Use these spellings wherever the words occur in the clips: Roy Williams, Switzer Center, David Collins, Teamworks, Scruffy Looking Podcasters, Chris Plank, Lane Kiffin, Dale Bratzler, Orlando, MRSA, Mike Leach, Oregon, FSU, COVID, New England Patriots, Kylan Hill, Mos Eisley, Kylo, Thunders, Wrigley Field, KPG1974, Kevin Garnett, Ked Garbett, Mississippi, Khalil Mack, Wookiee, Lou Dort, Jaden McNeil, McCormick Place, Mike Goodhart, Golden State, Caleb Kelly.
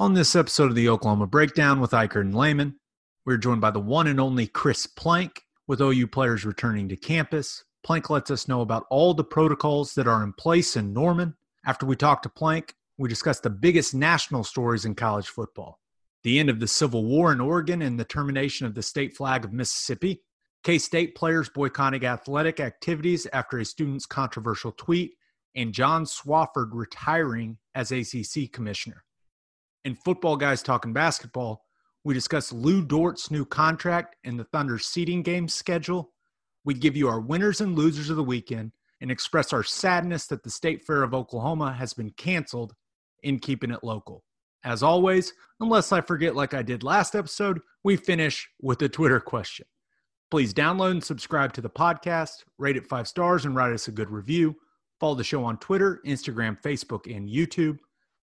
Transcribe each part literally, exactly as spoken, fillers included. On this episode of the Oklahoma Breakdown with Iker and Lehman, we're joined by the one and only Chris Plank. With O U players returning to campus, Plank lets us know about all the protocols that are in place in Norman. After we talk to Plank, we discuss the biggest national stories in college football: the end of the Civil War in Oregon and the termination of the state flag of Mississippi, K-State players boycotting athletic activities after a student's controversial tweet, and John Swofford retiring as A C C commissioner. In Football Guys Talking Basketball, we discuss Lou Dort's new contract and the Thunder's seeding game schedule. We give you our winners and losers of the weekend and express our sadness that the State Fair of Oklahoma has been canceled, in keeping it local. As always, unless I forget like I did last episode, we finish with a Twitter question. Please download and subscribe to the podcast, rate it five stars, and write us a good review. Follow the show on Twitter, Instagram, Facebook, and YouTube.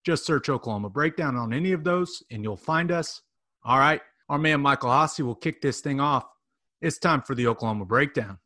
Just search Oklahoma Breakdown on any of those, and you'll find us. All right, our man Michael Hosse will kick this thing off. It's time for the Oklahoma Breakdown.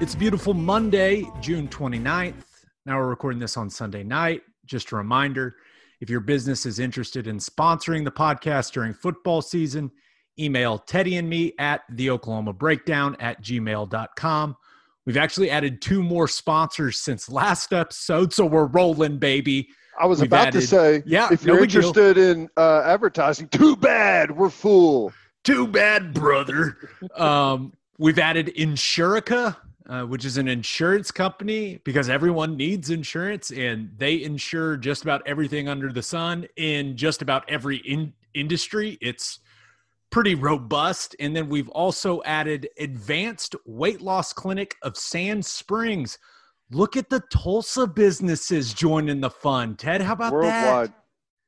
It's beautiful Monday, June twenty-ninth. Now we're recording this on Sunday night. Just a reminder, if your business is interested in sponsoring the podcast during football season, email Teddy and me at the Oklahoma Breakdown at gmail dot com. We've actually added two more sponsors since last episode, so we're rolling, baby. I was We've about added, to say, yeah, if you're no interested deal. in uh, advertising, too bad, we're full. Too bad, brother. Um, we've added Insurica, Uh, which is an insurance company, because everyone needs insurance, and they insure just about everything under the sun in just about every in- industry. It's pretty robust. And then we've also added Advanced Weight Loss Clinic of Sand Springs. Look at the Tulsa businesses joining the fun. Ted, how about Worldwide. that?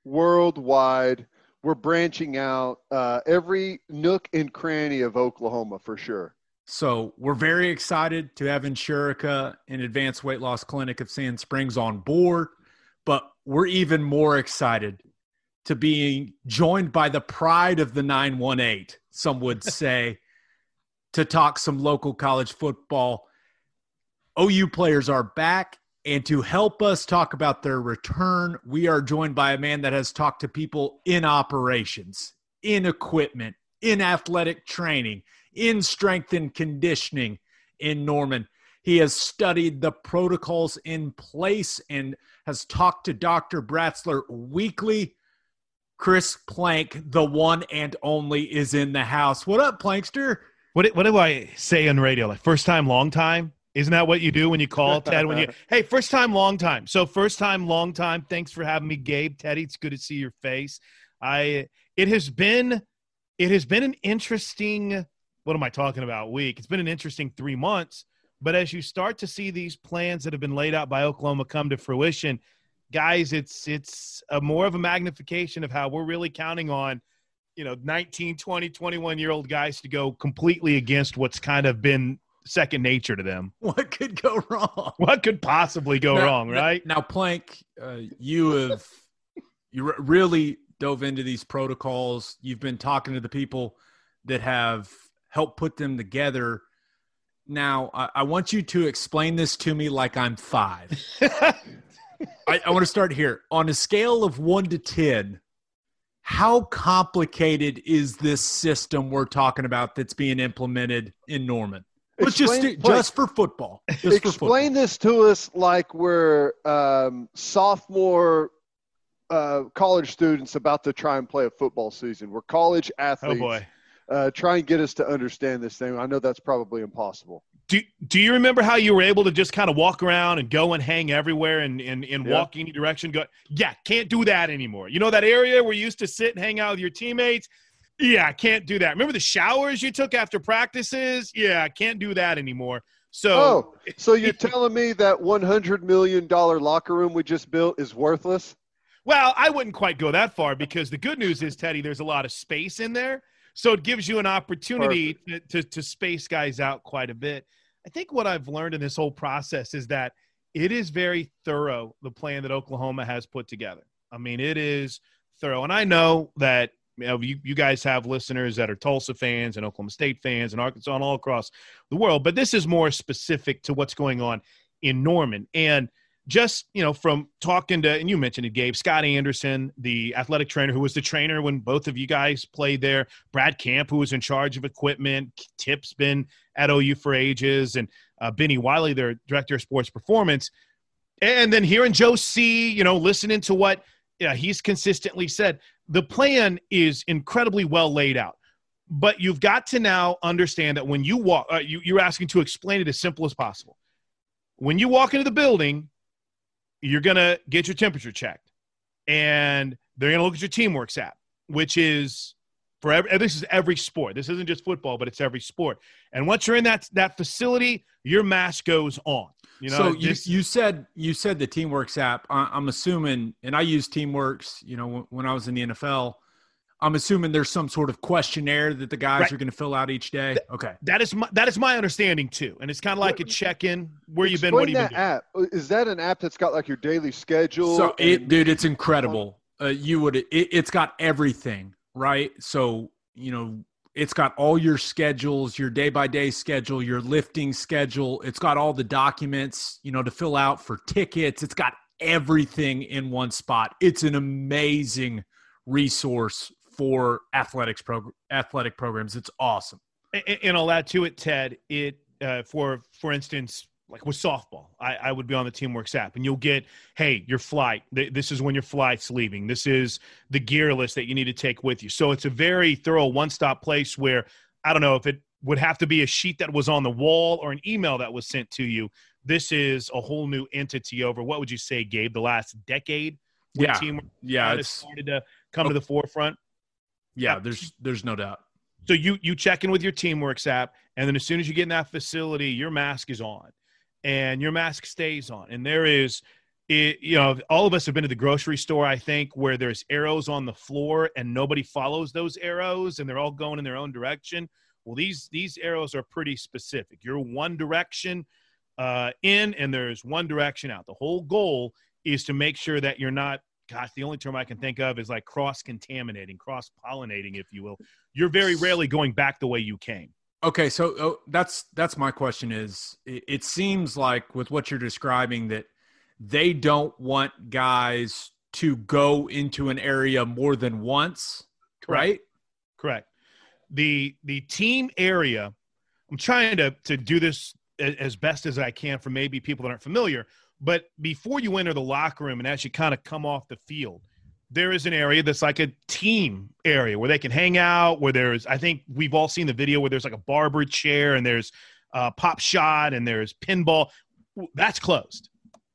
Worldwide. We're branching out uh, every nook and cranny of Oklahoma for sure. So we're very excited to have Insurica and Advanced Weight Loss Clinic of Sand Springs on board, but we're even more excited to be joined by the pride of the nine one eight, some would say, to talk some local college football. O U players are back, and to help us talk about their return, we are joined by a man that has talked to people in operations, in equipment, in athletic training, in strength and conditioning in Norman. He has studied the protocols in place and has talked to Doctor Bratzler weekly. Chris Plank, the one and only, is in the house. What up, Plankster? What, what do I say on radio? Like, first time, long time? Isn't that what you do when you call, Ted? When you Hey, first time, long time. So first time, long time. Thanks for having me, Gabe. Teddy, it's good to see your face. I. It has been, it has been an interesting – what am I talking about? Week. It's been an interesting three months, but as you start to see these plans that have been laid out by Oklahoma come to fruition, guys, it's it's a more of a magnification of how we're really counting on, you know, nineteen, twenty, twenty-one-year-old guys to go completely against what's kind of been second nature to them. What could go wrong? What could possibly go now, wrong, right? Now, Plank, uh, you have you really dove into these protocols. You've been talking to the people that have – help put them together. Now, I, I want you to explain this to me like I'm five. I, I want to start here. On a scale of one to ten, how complicated is this system we're talking about that's being implemented in Norman? Let's explain, just, do, just for football. Just explain for football. This to us like we're um, sophomore uh, college students about to try and play a football season. We're college athletes. Oh, boy. Uh, try and get us to understand this thing. I know that's probably impossible. Do Do you remember how you were able to just kind of walk around and go and hang everywhere and, and, and yeah. walk any direction? Go, yeah, can't do that anymore. You know that area where you used to sit and hang out with your teammates? Yeah, I can't do that. Remember the showers you took after practices? Yeah, I can't do that anymore. So, oh, so you're telling me that one hundred million dollars locker room we just built is worthless? Well, I wouldn't quite go that far, because the good news is, Teddy, there's a lot of space in there. So it gives you an opportunity to, to, to space guys out quite a bit. I think what I've learned in this whole process is that it is very thorough, the plan that Oklahoma has put together. I mean, it is thorough. And I know that you know, you, you guys have listeners that are Tulsa fans and Oklahoma State fans and Arkansas and all across the world, but this is more specific to what's going on in Norman. And just, you know, from talking to, and you mentioned it, Gabe, Scott Anderson, the athletic trainer who was the trainer when both of you guys played there, Brad Camp, who was in charge of equipment, Tip's been at O U for ages, and uh, Benny Wiley, their director of sports performance. And then hearing Joe C, you know, listening to what yeah, he's consistently said, the plan is incredibly well laid out. But you've got to now understand that when you walk, uh, you, you're asking to explain it as simple as possible. When you walk into the building, you're going to get your temperature checked, and they're going to look at your Teamworks app, which is for every, this is every sport. This isn't just football, but it's every sport. And once you're in that, that facility, your mask goes on. You know, so you, this, you said, you said the Teamworks app, I, I'm assuming, and I use Teamworks, you know, when, when I was in the N F L, I'm assuming there's some sort of questionnaire that the guys right. are going to fill out each day. Th- okay. That is my, that is my understanding too. And it's kind of like what, a check-in where you've been, what you've been doing. App. Is that an app that's got like your daily schedule? So and- it, dude, it's incredible. Uh, you would, it, it's got everything, right? So, you know, it's got all your schedules, your day-by-day schedule, your lifting schedule. It's got all the documents, you know, to fill out for tickets. It's got everything in one spot. It's an amazing resource for athletics prog- athletic programs. It's awesome. And, and I'll add to it, Ted, it uh, for, for instance, like with softball, I, I would be on the Teamworks app, and you'll get, hey, your flight, th- this is when your flight's leaving. This is the gear list that you need to take with you. So it's a very thorough one-stop place where, I don't know if it would have to be a sheet that was on the wall or an email that was sent to you. This is a whole new entity over, what would you say, Gabe, the last decade? When yeah. Teamworks yeah, it's started to come okay. to the forefront. Yeah, there's there's no doubt. So you you check in with your Teamworks app, and then as soon as you get in that facility, your mask is on, and your mask stays on. And there is, it, you know, all of us have been to the grocery store, I think, where there's arrows on the floor and nobody follows those arrows, and they're all going in their own direction. Well, these these arrows are pretty specific. You're one direction uh, in, and there's one direction out. The whole goal is to make sure that you're not, gosh, the only term I can think of is like cross-contaminating, cross-pollinating, if you will. You're very rarely going back the way you came. Okay, so oh, that's that's my question is, it, it seems like with what you're describing that they don't want guys to go into an area more than once, Correct. Right? Correct. The the team area, I'm trying to, to do this as best as I can for maybe people that aren't familiar. But before you enter the locker room and as you kind of come off the field, there is an area that's like a team area where they can hang out, where there's – I think we've all seen the video where there's like a barber chair and there's uh, pop shot and there's pinball. That's closed.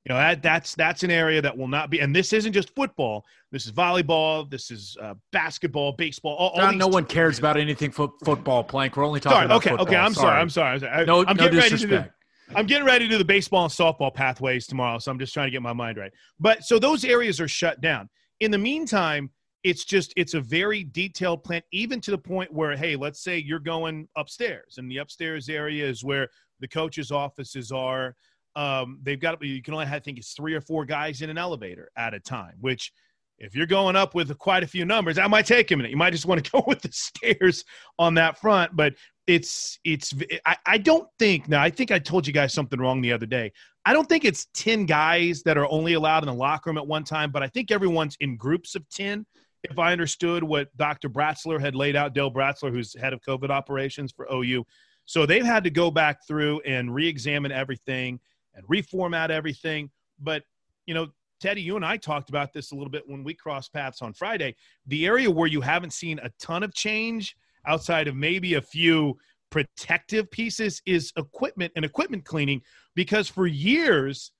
You know, that that's that's an area that will not be – and this isn't just football. This is volleyball. This is uh, basketball, baseball. All, all no one cares areas. About anything fo- football, Plank. We're only talking sorry, about okay, football. Okay, okay. I'm sorry. sorry. I'm sorry. I'm sorry. No, I'm no disrespect. I'm getting ready to do the baseball and softball pathways tomorrow, so I'm just trying to get my mind right. But so those areas are shut down. In the meantime, it's just it's a very detailed plan, even to the point where, hey, let's say you're going upstairs, and the upstairs area is where the coaches' offices are. Um, they've got you can only have, I think it's three or four guys in an elevator at a time, which if you're going up with quite a few numbers, that might take a minute. You might just want to go with the stairs on that front, but – It's it's I, I don't think now I think I told you guys something wrong the other day. I don't think it's ten guys that are only allowed in the locker room at one time, but I think everyone's in groups of ten. If I understood what Doctor Bratzler had laid out, Dale Bratzler, who's head of COVID operations for O U. So they've had to go back through and re-examine everything and reformat everything. But, you know, Teddy, you and I talked about this a little bit when we crossed paths on Friday. The area where you haven't seen a ton of change outside of maybe a few protective pieces is equipment and equipment cleaning, because for years,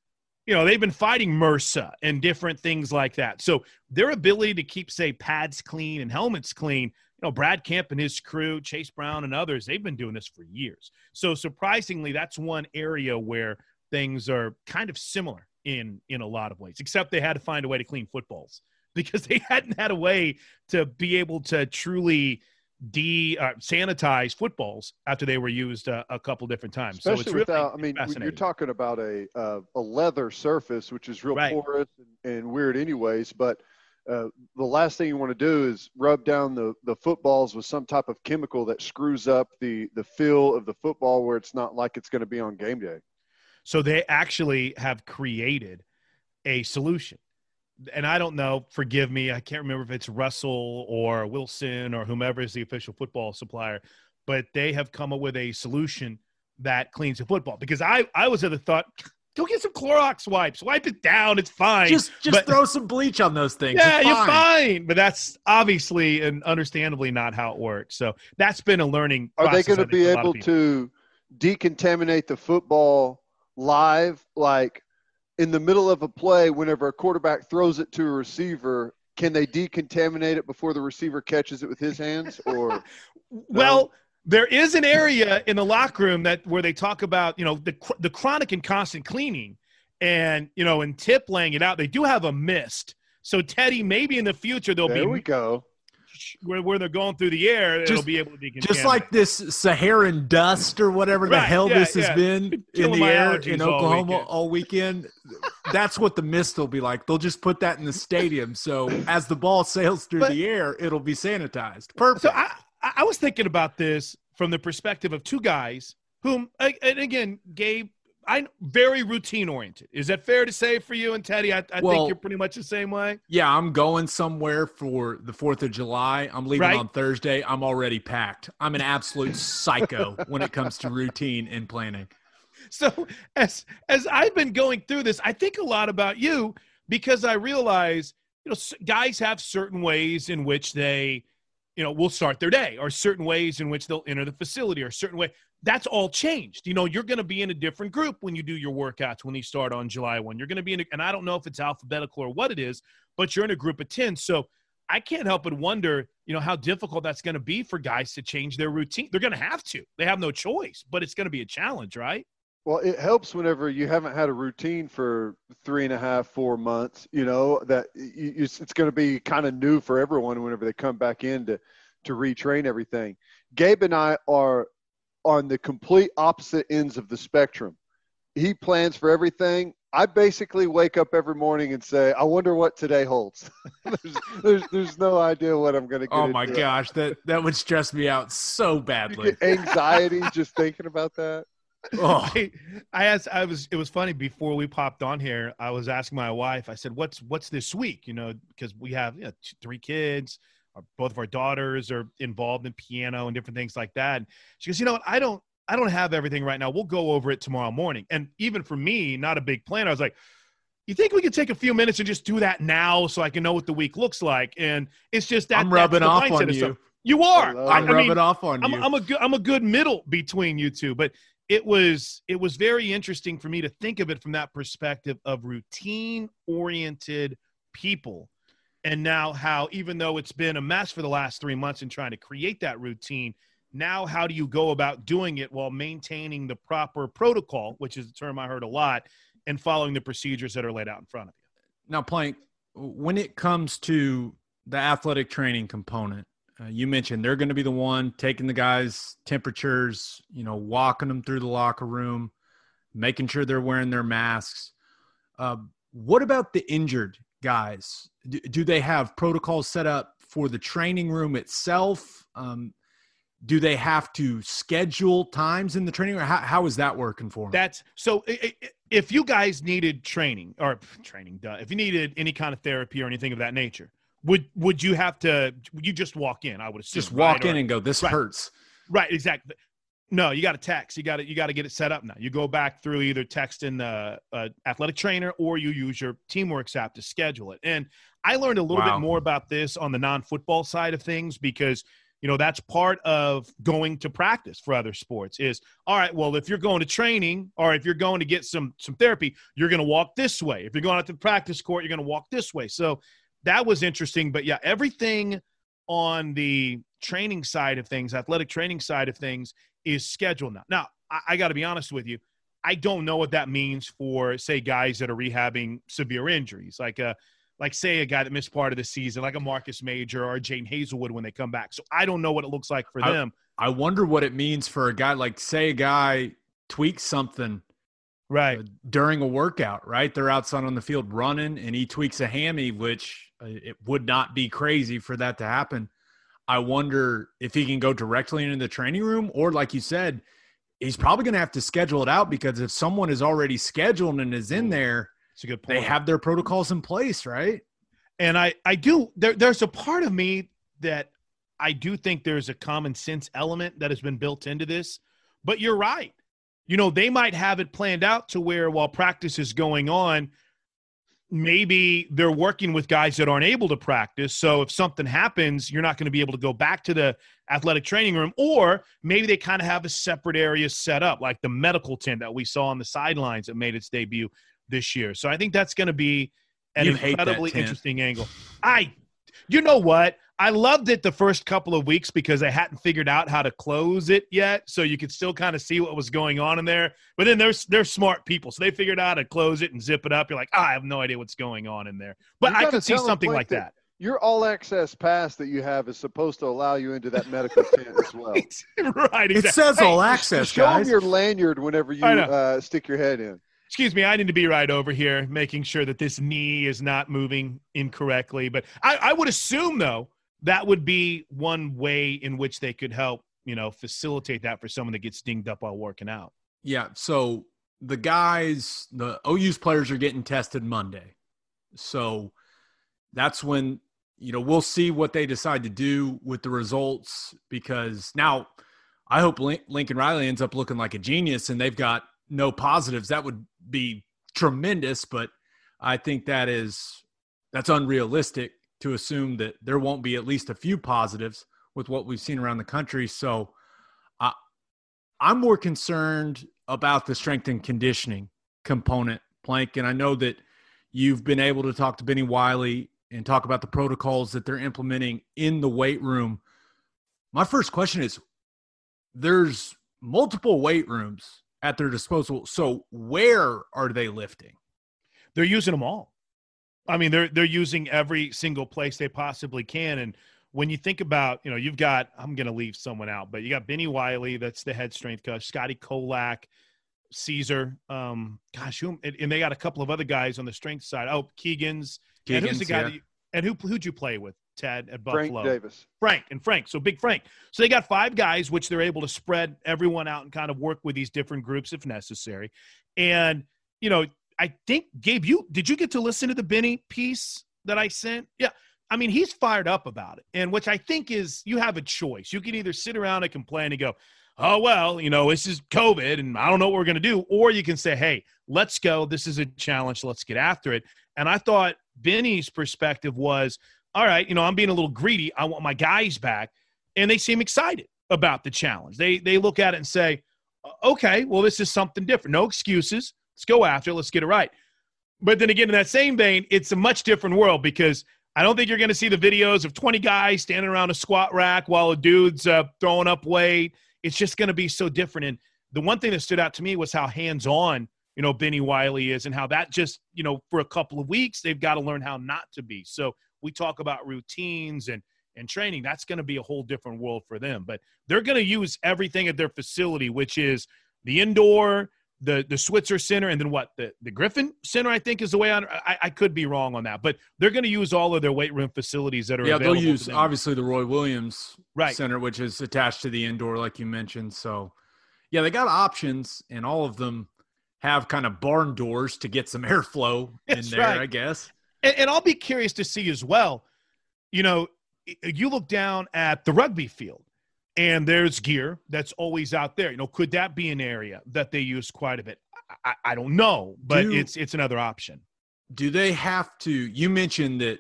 you know, they've been fighting MRSA and different things like that. So their ability to keep, say, pads clean and helmets clean you know, Brad Camp and his crew, Chase Brown and others, they've been doing this for years. So surprisingly, that's one area where things are kind of similar in, in a lot of ways, except they had to find a way to clean footballs because they hadn't had a way to be able to truly de uh, sanitize footballs after they were used uh, a couple different times. Especially so it's really without, I mean, you're talking about a uh, a leather surface, which is real right. porous and, and weird anyways, but uh, the last thing you want to do is rub down the, the footballs with some type of chemical that screws up the, the feel of the football where it's not like it's going to be on game day. So they actually have created a solution. And I don't know, forgive me, I can't remember if it's Russell or Wilson or whomever is the official football supplier, but they have come up with a solution that cleans the football. Because I, I was of the thought, go get some Clorox wipes. Wipe it down. It's fine. Just just but, throw some bleach on those things. Yeah, it's fine. You're fine. But that's obviously and understandably not how it works. So that's been a learning process. Are they going to be able to decontaminate the football live, like – in the middle of a play, whenever a quarterback throws it to a receiver, can they decontaminate it before the receiver catches it with his hands? Or well, no? There is an area in the locker room that where they talk about, you know, the the chronic and constant cleaning, and you know, and Tip laying it out. They do have a mist, so Teddy, maybe in the future there'll there be. There we go. Where, where they're going through the air, just, it'll be able to decontaminate. Just like this Saharan dust or whatever right, the hell yeah, this yeah. has been in the air in Oklahoma all weekend. all weekend. That's what the mist will be like. They'll just put that in the stadium. So as the ball sails through but, the air, it'll be sanitized. Perfect. So I, I was thinking about this from the perspective of two guys whom, and again, Gabe, I'm very routine oriented. Is that fair to say for you and Teddy? I, I well, think you're pretty much the same way. Yeah, I'm going somewhere for the fourth of July. I'm leaving right? on Thursday. I'm already packed. I'm an absolute psycho when it comes to routine and planning. So as as I've been going through this, I think a lot about you because I realize, you know, guys have certain ways in which they, you know, will start their day or certain ways in which they'll enter the facility or certain way. That's all changed. You know, you're going to be in a different group when you do your workouts, when you start on July first. You're going to be in a, and I don't know if it's alphabetical or what it is, but you're in a group of ten. So I can't help but wonder, you know, how difficult that's going to be for guys to change their routine. They're going to have to. They have no choice, but it's going to be a challenge, right? Well, it helps whenever you haven't had a routine for three and a half, four months, you know, that you, it's going to be kind of new for everyone whenever they come back in to, to retrain everything. Gabe and I are – on the complete opposite ends of the spectrum. He plans for everything. I basically wake up every morning and say, I wonder what today holds. there's, there's there's no idea what I'm going to get Oh, my into. Gosh. That, that would stress me out so badly. Anxiety just thinking about that. Oh. I, I asked, I was, it was funny before we popped on here, I was asking my wife, I said, what's, what's this week? You know, because we have you know, two, three kids, both of our daughters are involved in piano and different things like that. And she goes, you know what? I don't, I don't have everything right now. We'll go over it tomorrow morning. And even for me, not a big planner, I was like, you think we could take a few minutes and just do that now so I can know what the week looks like? And it's just that. I'm rubbing off on you. You are. I'm rubbing off on you. I'm a good, I'm a good middle between you two, but it was, it was very interesting for me to think of it from that perspective of routine oriented people. And now how, even though it's been a mess for the last three months and trying to create that routine, now how do you go about doing it while maintaining the proper protocol, which is a term I heard a lot, and following the procedures that are laid out in front of you? Now, Plank, when it comes to the athletic training component, uh, you mentioned they're going to be the one taking the guys' temperatures, you know, walking them through the locker room, making sure they're wearing their masks. Uh, what about the injured guys? Do they have protocols set up for the training room itself? Um, do they have to schedule times in the training room? How, how is that working for them? That's so. If you guys needed training or training, duh, if you needed any kind of therapy or anything of that nature, would would you have to? You just walk in, I would assume. Just walk right? in or, and go. This right. hurts. Right. Exactly. No, you got to text. You got to you got to get it set up now. You go back through either texting the uh, athletic trainer or you use your Teamworks app to schedule it. And I learned a little wow. bit more about this on the non-football side of things because, you know, that's part of going to practice for other sports is, all right, well, if you're going to training or if you're going to get some some therapy, you're going to walk this way. If you're going out to the practice court, you're going to walk this way. So that was interesting. But, yeah, everything on the training side of things, athletic training side of things, is scheduled now. Now, I, I got to be honest with you. I don't know what that means for, say, guys that are rehabbing severe injuries, like a, like say a guy that missed part of the season, like a Marcus Major or a Jane Hazelwood when they come back. So I don't know what it looks like for I, them. I wonder what it means for a guy, like say a guy tweaks something right uh, during a workout, right? They're outside on the field running and he tweaks a hammy, which uh, it would not be crazy for that to happen. I wonder if he can go directly into the training room, or like you said, he's probably going to have to schedule it out, because if someone is already scheduled and is in there, that's a good point. They have their protocols in place, right? And I, I do there, – there's a part of me that I do think there's a common sense element that has been built into this. But you're right. You know, they might have it planned out to where while practice is going on, maybe they're working with guys that aren't able to practice. So if something happens, you're not going to be able to go back to the athletic training room. Or maybe they kind of have a separate area set up, like the medical tent that we saw on the sidelines that made its debut this year. So I think that's going to be an you incredibly interesting angle. I, you know what? I loved it the first couple of weeks because I hadn't figured out how to close it yet. So you could still kind of see what was going on in there. But then there's they're smart people. So they figured out how to close it and zip it up. You're like, ah, I have no idea what's going on in there. But I could see something like that. Your all-access pass that you have is supposed to allow you into that medical tent as well. Right. Exactly. It says hey, all-access, show guys. Show them your lanyard whenever you uh, stick your head in. Excuse me, I need to be right over here making sure that this knee is not moving incorrectly. But I, I would assume, though, that would be one way in which they could help, you know, facilitate that for someone that gets dinged up while working out. Yeah, so the guys, the O U's players are getting tested Monday. So that's when, you know, we'll see what they decide to do with the results, because now I hope Lincoln Riley ends up looking like a genius and they've got no positives. That would be tremendous, but I think that is that's unrealistic to assume that there won't be at least a few positives with what we've seen around the country. So uh, I'm more concerned about the strength and conditioning component, Plank. And I know that you've been able to talk to Benny Wiley and talk about the protocols that they're implementing in the weight room. My first question is, there's multiple weight rooms at their disposal. So where are they lifting? They're using them all. I mean, they're they're using every single place they possibly can. And when you think about, you know, you've got – I'm going to leave someone out, but you got Benny Wiley, that's the head strength coach, Scotty Kolak, Caesar. Um, gosh, who, and they got a couple of other guys on the strength side. Oh, Keegan's. Keegan's and who's the guy yeah. that you, and who, who'd you play with, Ted, at Buffalo? Frank Davis. Frank and Frank, so Big Frank. So they got five guys, which they're able to spread everyone out and kind of work with these different groups if necessary. And, you know – I think, Gabe, you did you get to listen to the Benny piece that I sent? Yeah. I mean, he's fired up about it, and which I think is you have a choice. You can either sit around and complain and go, oh, well, you know, this is COVID, and I don't know what we're going to do. Or you can say, hey, let's go. This is a challenge. Let's get after it. And I thought Benny's perspective was, all right, you know, I'm being a little greedy. I want my guys back. And they seem excited about the challenge. They They look at it and say, okay, well, this is something different. No excuses. Let's go after it. Let's get it right. But then again, in that same vein, it's a much different world, because I don't think you're going to see the videos of twenty guys standing around a squat rack while a dude's uh, throwing up weight. It's just going to be so different. And the one thing that stood out to me was how hands-on, you know, Benny Wiley is, and how that just, you know, for a couple of weeks, they've got to learn how not to be. So we talk about routines and, and training. That's going to be a whole different world for them. But they're going to use everything at their facility, which is the indoor, the the Switzer Center, and then what, the, the Griffin Center, I think is the way on. I, I could be wrong on that, but they're going to use all of their weight room facilities that are yeah, available. Yeah, they'll use obviously the Roy Williams right. Center, which is attached to the indoor, like you mentioned. So, yeah, they got options, and all of them have kind of barn doors to get some airflow in there, right. I guess. And, and I'll be curious to see as well, you know, you look down at the rugby field, and there's gear that's always out there. You know, could that be an area that they use quite a bit? I, I don't know, but do, it's it's another option. Do they have to – you mentioned that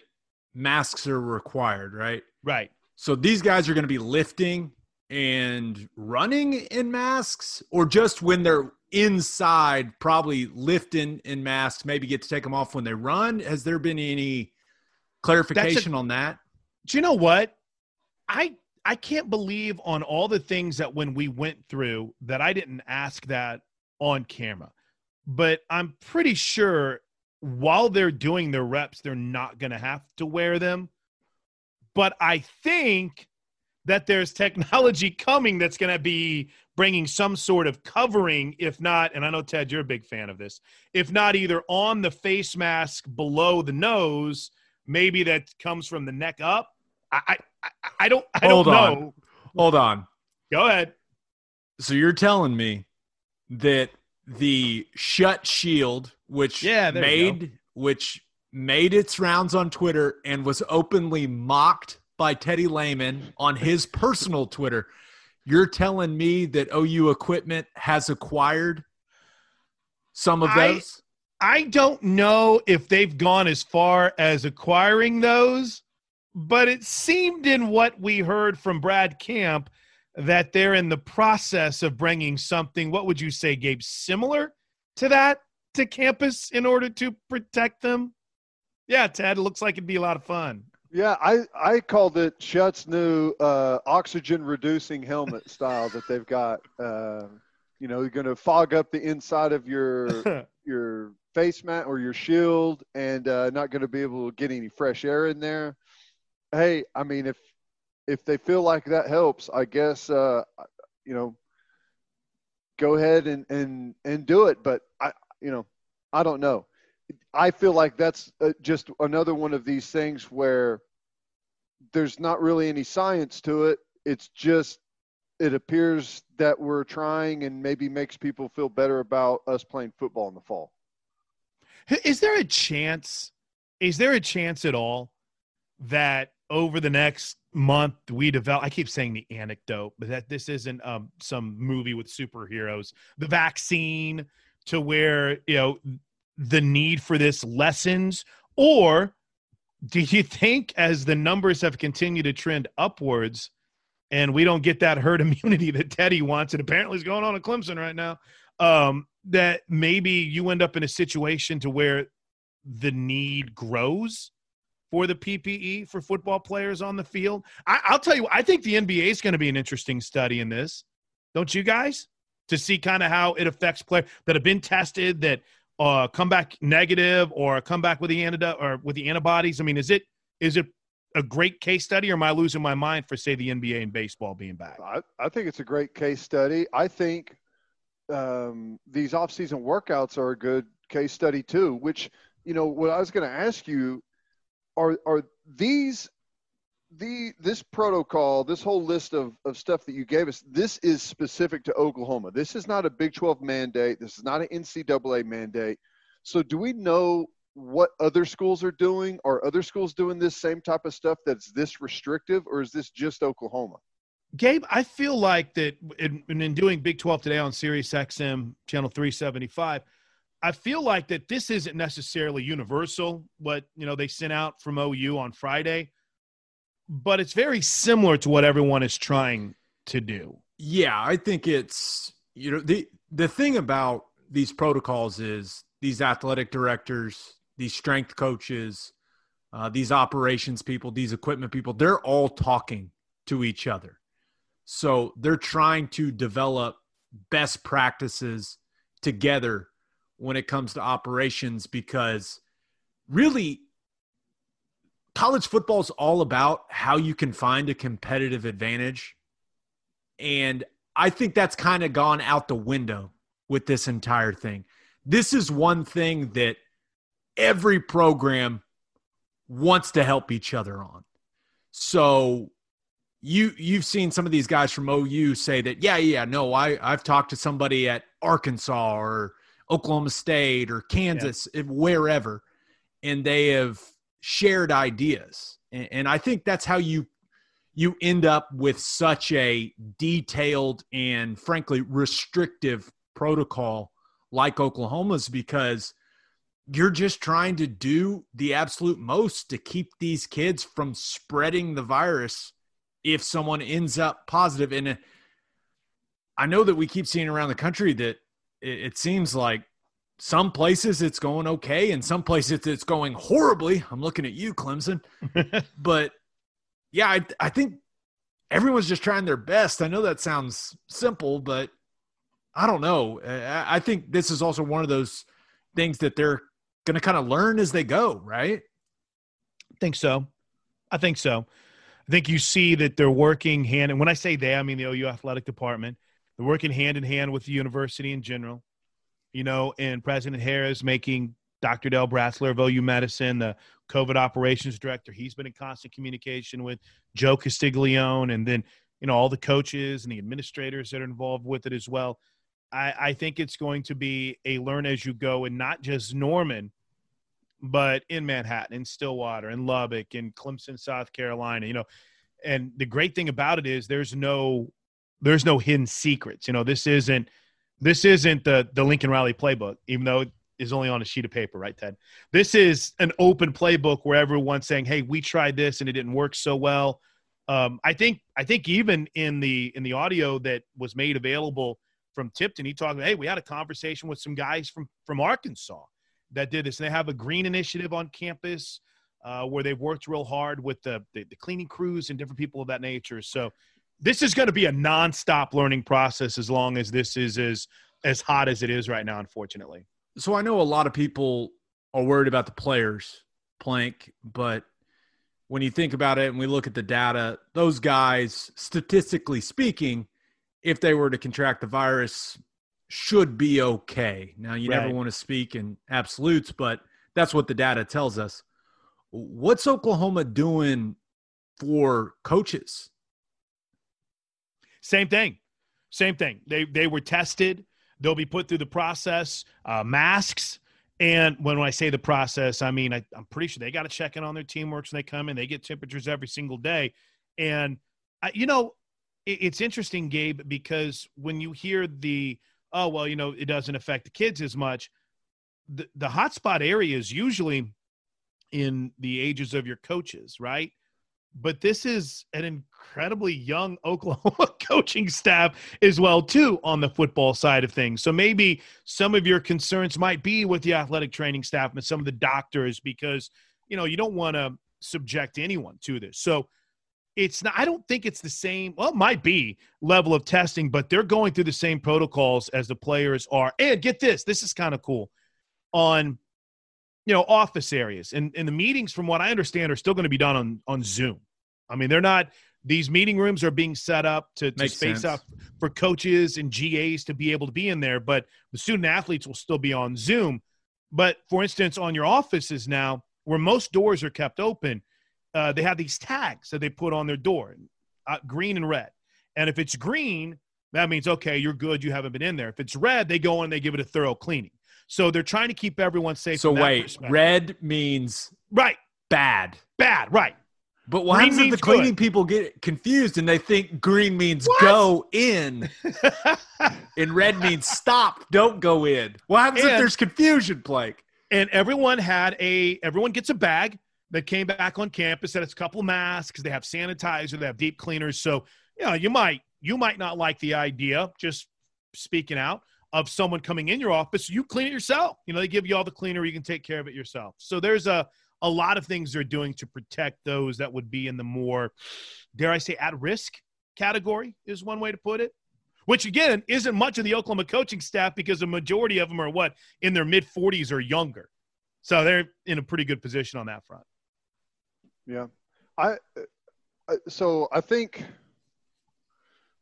masks are required, right? Right. So these guys are going to be lifting and running in masks, or just when they're inside probably lifting in masks, maybe get to take them off when they run? Has there been any clarification a, on that? Do you know what? I – I can't believe on all the things that when we went through that I didn't ask that on camera. But I'm pretty sure while they're doing their reps, they're not going to have to wear them. But I think that there's technology coming that's going to be bringing some sort of covering, if not, and I know, Ted, you're a big fan of this, if not either on the face mask below the nose, maybe that comes from the neck up. I I, I don't I Hold don't know. On. Hold on. Go ahead. So you're telling me that the shut shield, which yeah, made which made its rounds on Twitter and was openly mocked by Teddy Lehman on his personal Twitter, you're telling me that O U equipment has acquired some of those? I, I don't know if they've gone as far as acquiring those, but it seemed in what we heard from Brad Camp that they're in the process of bringing something, what would you say, Gabe, similar to that to campus in order to protect them? Yeah, Ted, it looks like it'd be a lot of fun. Yeah, I, I called it Shutt's new uh, oxygen-reducing helmet style that they've got. Uh, you know, you're going to fog up the inside of your your face mat or your shield and uh, not going to be able to get any fresh air in there. Hey, I mean, if if they feel like that helps, I guess, uh, you know, go ahead and, and, and do it. But, I you know, I don't know. I feel like that's just another one of these things where there's not really any science to it. It's just, it appears that we're trying and maybe makes people feel better about us playing football in the fall. Is there a chance, is there a chance at all that over the next month we develop, I keep saying the anecdote, but that this isn't um, some movie with superheroes, the vaccine to where, you know, the need for this lessens, or do you think as the numbers have continued to trend upwards and we don't get that herd immunity that Teddy wants and apparently is going on at Clemson right now, um, that maybe you end up in a situation to where the need grows for the P P E for football players on the field? I, I'll tell you, I think the N B A is going to be an interesting study in this. Don't you guys? To see kind of how it affects players that have been tested, that Uh, come back negative or come back with the antidote or with the antibodies. I mean, is it is it a great case study, or am I losing my mind for, say, the N B A and baseball being back? I, I think it's a great case study. I think um, these off-season workouts are a good case study too, which, you know, what I was going to ask you, are are these the this protocol, this whole list of, of stuff that you gave us, this is specific to Oklahoma. This is not a Big twelve mandate. This is not an N C double A mandate. So do we know what other schools are doing? Are other schools doing this same type of stuff that's this restrictive, or is this just Oklahoma? Gabe, I feel like that in, in doing Big twelve Today on SiriusXM Channel three seventy-five, I feel like that this isn't necessarily universal, what, you know, they sent out from O U on Friday. But it's very similar to what everyone is trying to do. Yeah, I think it's, you know, the the thing about these protocols is these athletic directors, these strength coaches, uh, these operations people, these equipment people, they're all talking to each other. So they're trying to develop best practices together when it comes to operations, because really – college football is all about how you can find a competitive advantage. And I think that's kind of gone out the window with this entire thing. This is one thing that every program wants to help each other on. So you, you've seen some of these guys from O U say that, yeah, yeah, no, I, I've talked to somebody at Arkansas or Oklahoma State or Kansas, yeah. wherever, and they have – shared ideas. And, and I think that's how you you end up with such a detailed and, frankly, restrictive protocol like Oklahoma's, because you're just trying to do the absolute most to keep these kids from spreading the virus if someone ends up positive. And I know that we keep seeing around the country that it, it seems like some places it's going okay, and some places it's going horribly. I'm looking at you, Clemson. But, yeah, I, I think everyone's just trying their best. I know that sounds simple, but I don't know. I think this is also one of those things that they're going to kind of learn as they go, right? I think so. I think so. I think you see that they're working hand – and when I say they, I mean the O U athletic department. They're working hand in hand with the university in general. You know, and President Harris making Doctor Dale Bratzler of O U Medicine the COVID operations director. He's been in constant communication with Joe Castiglione and then, you know, all the coaches and the administrators that are involved with it as well. I, I think it's going to be a learn as you go, and not just Norman, but in Manhattan and Stillwater and Lubbock and Clemson, South Carolina, you know. And the great thing about it is there's no there's no hidden secrets. You know, this isn't this isn't the the Lincoln Riley playbook, even though it is only on a sheet of paper, right, Ted? This is an open playbook where everyone's saying, hey, we tried this and it didn't work so well. Um, I think I think even in the in the audio that was made available from Tipton, he talked about, hey, we had a conversation with some guys from, from Arkansas that did this. And they have a green initiative on campus uh, where they've worked real hard with the, the the cleaning crews and different people of that nature. So this is going to be a nonstop learning process as long as this is as, as hot as it is right now, unfortunately. So I know a lot of people are worried about the players, Plank, but when you think about it and we look at the data, those guys, statistically speaking, if they were to contract the virus, should be okay. Now, you right. never want to speak in absolutes, but that's what the data tells us. What's Oklahoma doing for coaches? Same thing. Same thing. They they were tested. They'll be put through the process, uh, masks. And when I say the process, I mean, I, I'm pretty sure they got to check in on their Teamworks when they come in. They get temperatures every single day. And, I, you know, it's interesting, Gabe, because when you hear the, oh, well, you know, it doesn't affect the kids as much, the, the hotspot area is usually in the ages of your coaches, right? But this is an incredibly young Oklahoma coaching staff as well, too, on the football side of things. So maybe some of your concerns might be with the athletic training staff and some of the doctors because, you know, you don't want to subject anyone to this. So it's not, I don't think it's the same, well, it might be level of testing, but they're going through the same protocols as the players are. And get this, this is kind of cool on, you know, office areas and, and the meetings from what I understand are still going to be done on, on Zoom. I mean, they're not, these meeting rooms are being set up to, to space up for coaches and G As to be able to be in there, but the student athletes will still be on Zoom. But for instance, on your offices now where most doors are kept open, Uh, they have these tags that they put on their door, uh, green and red. And if it's green, that means, okay, you're good. You haven't been in there. If it's red, they go in and they give it a thorough cleaning. So they're trying to keep everyone safe. So wait, red means right bad. Bad, right. But why is it the cleaning people get confused and they think green means what? Go in and red means stop, don't go in? What happens if there's confusion, Blake? And everyone had a – everyone gets a bag. That came back on campus, that it's a couple masks, they have sanitizer, they have deep cleaners. So, you know, you might you might not like the idea, just speaking out, of someone coming in your office. You clean it yourself. You know, they give you all the cleaner, you can take care of it yourself. So there's a, a lot of things they're doing to protect those that would be in the more, dare I say, at-risk category is one way to put it, which, again, isn't much of the Oklahoma coaching staff because the majority of them are, what, in their mid-forties or younger. So they're in a pretty good position on that front. Yeah. I, I, so I think,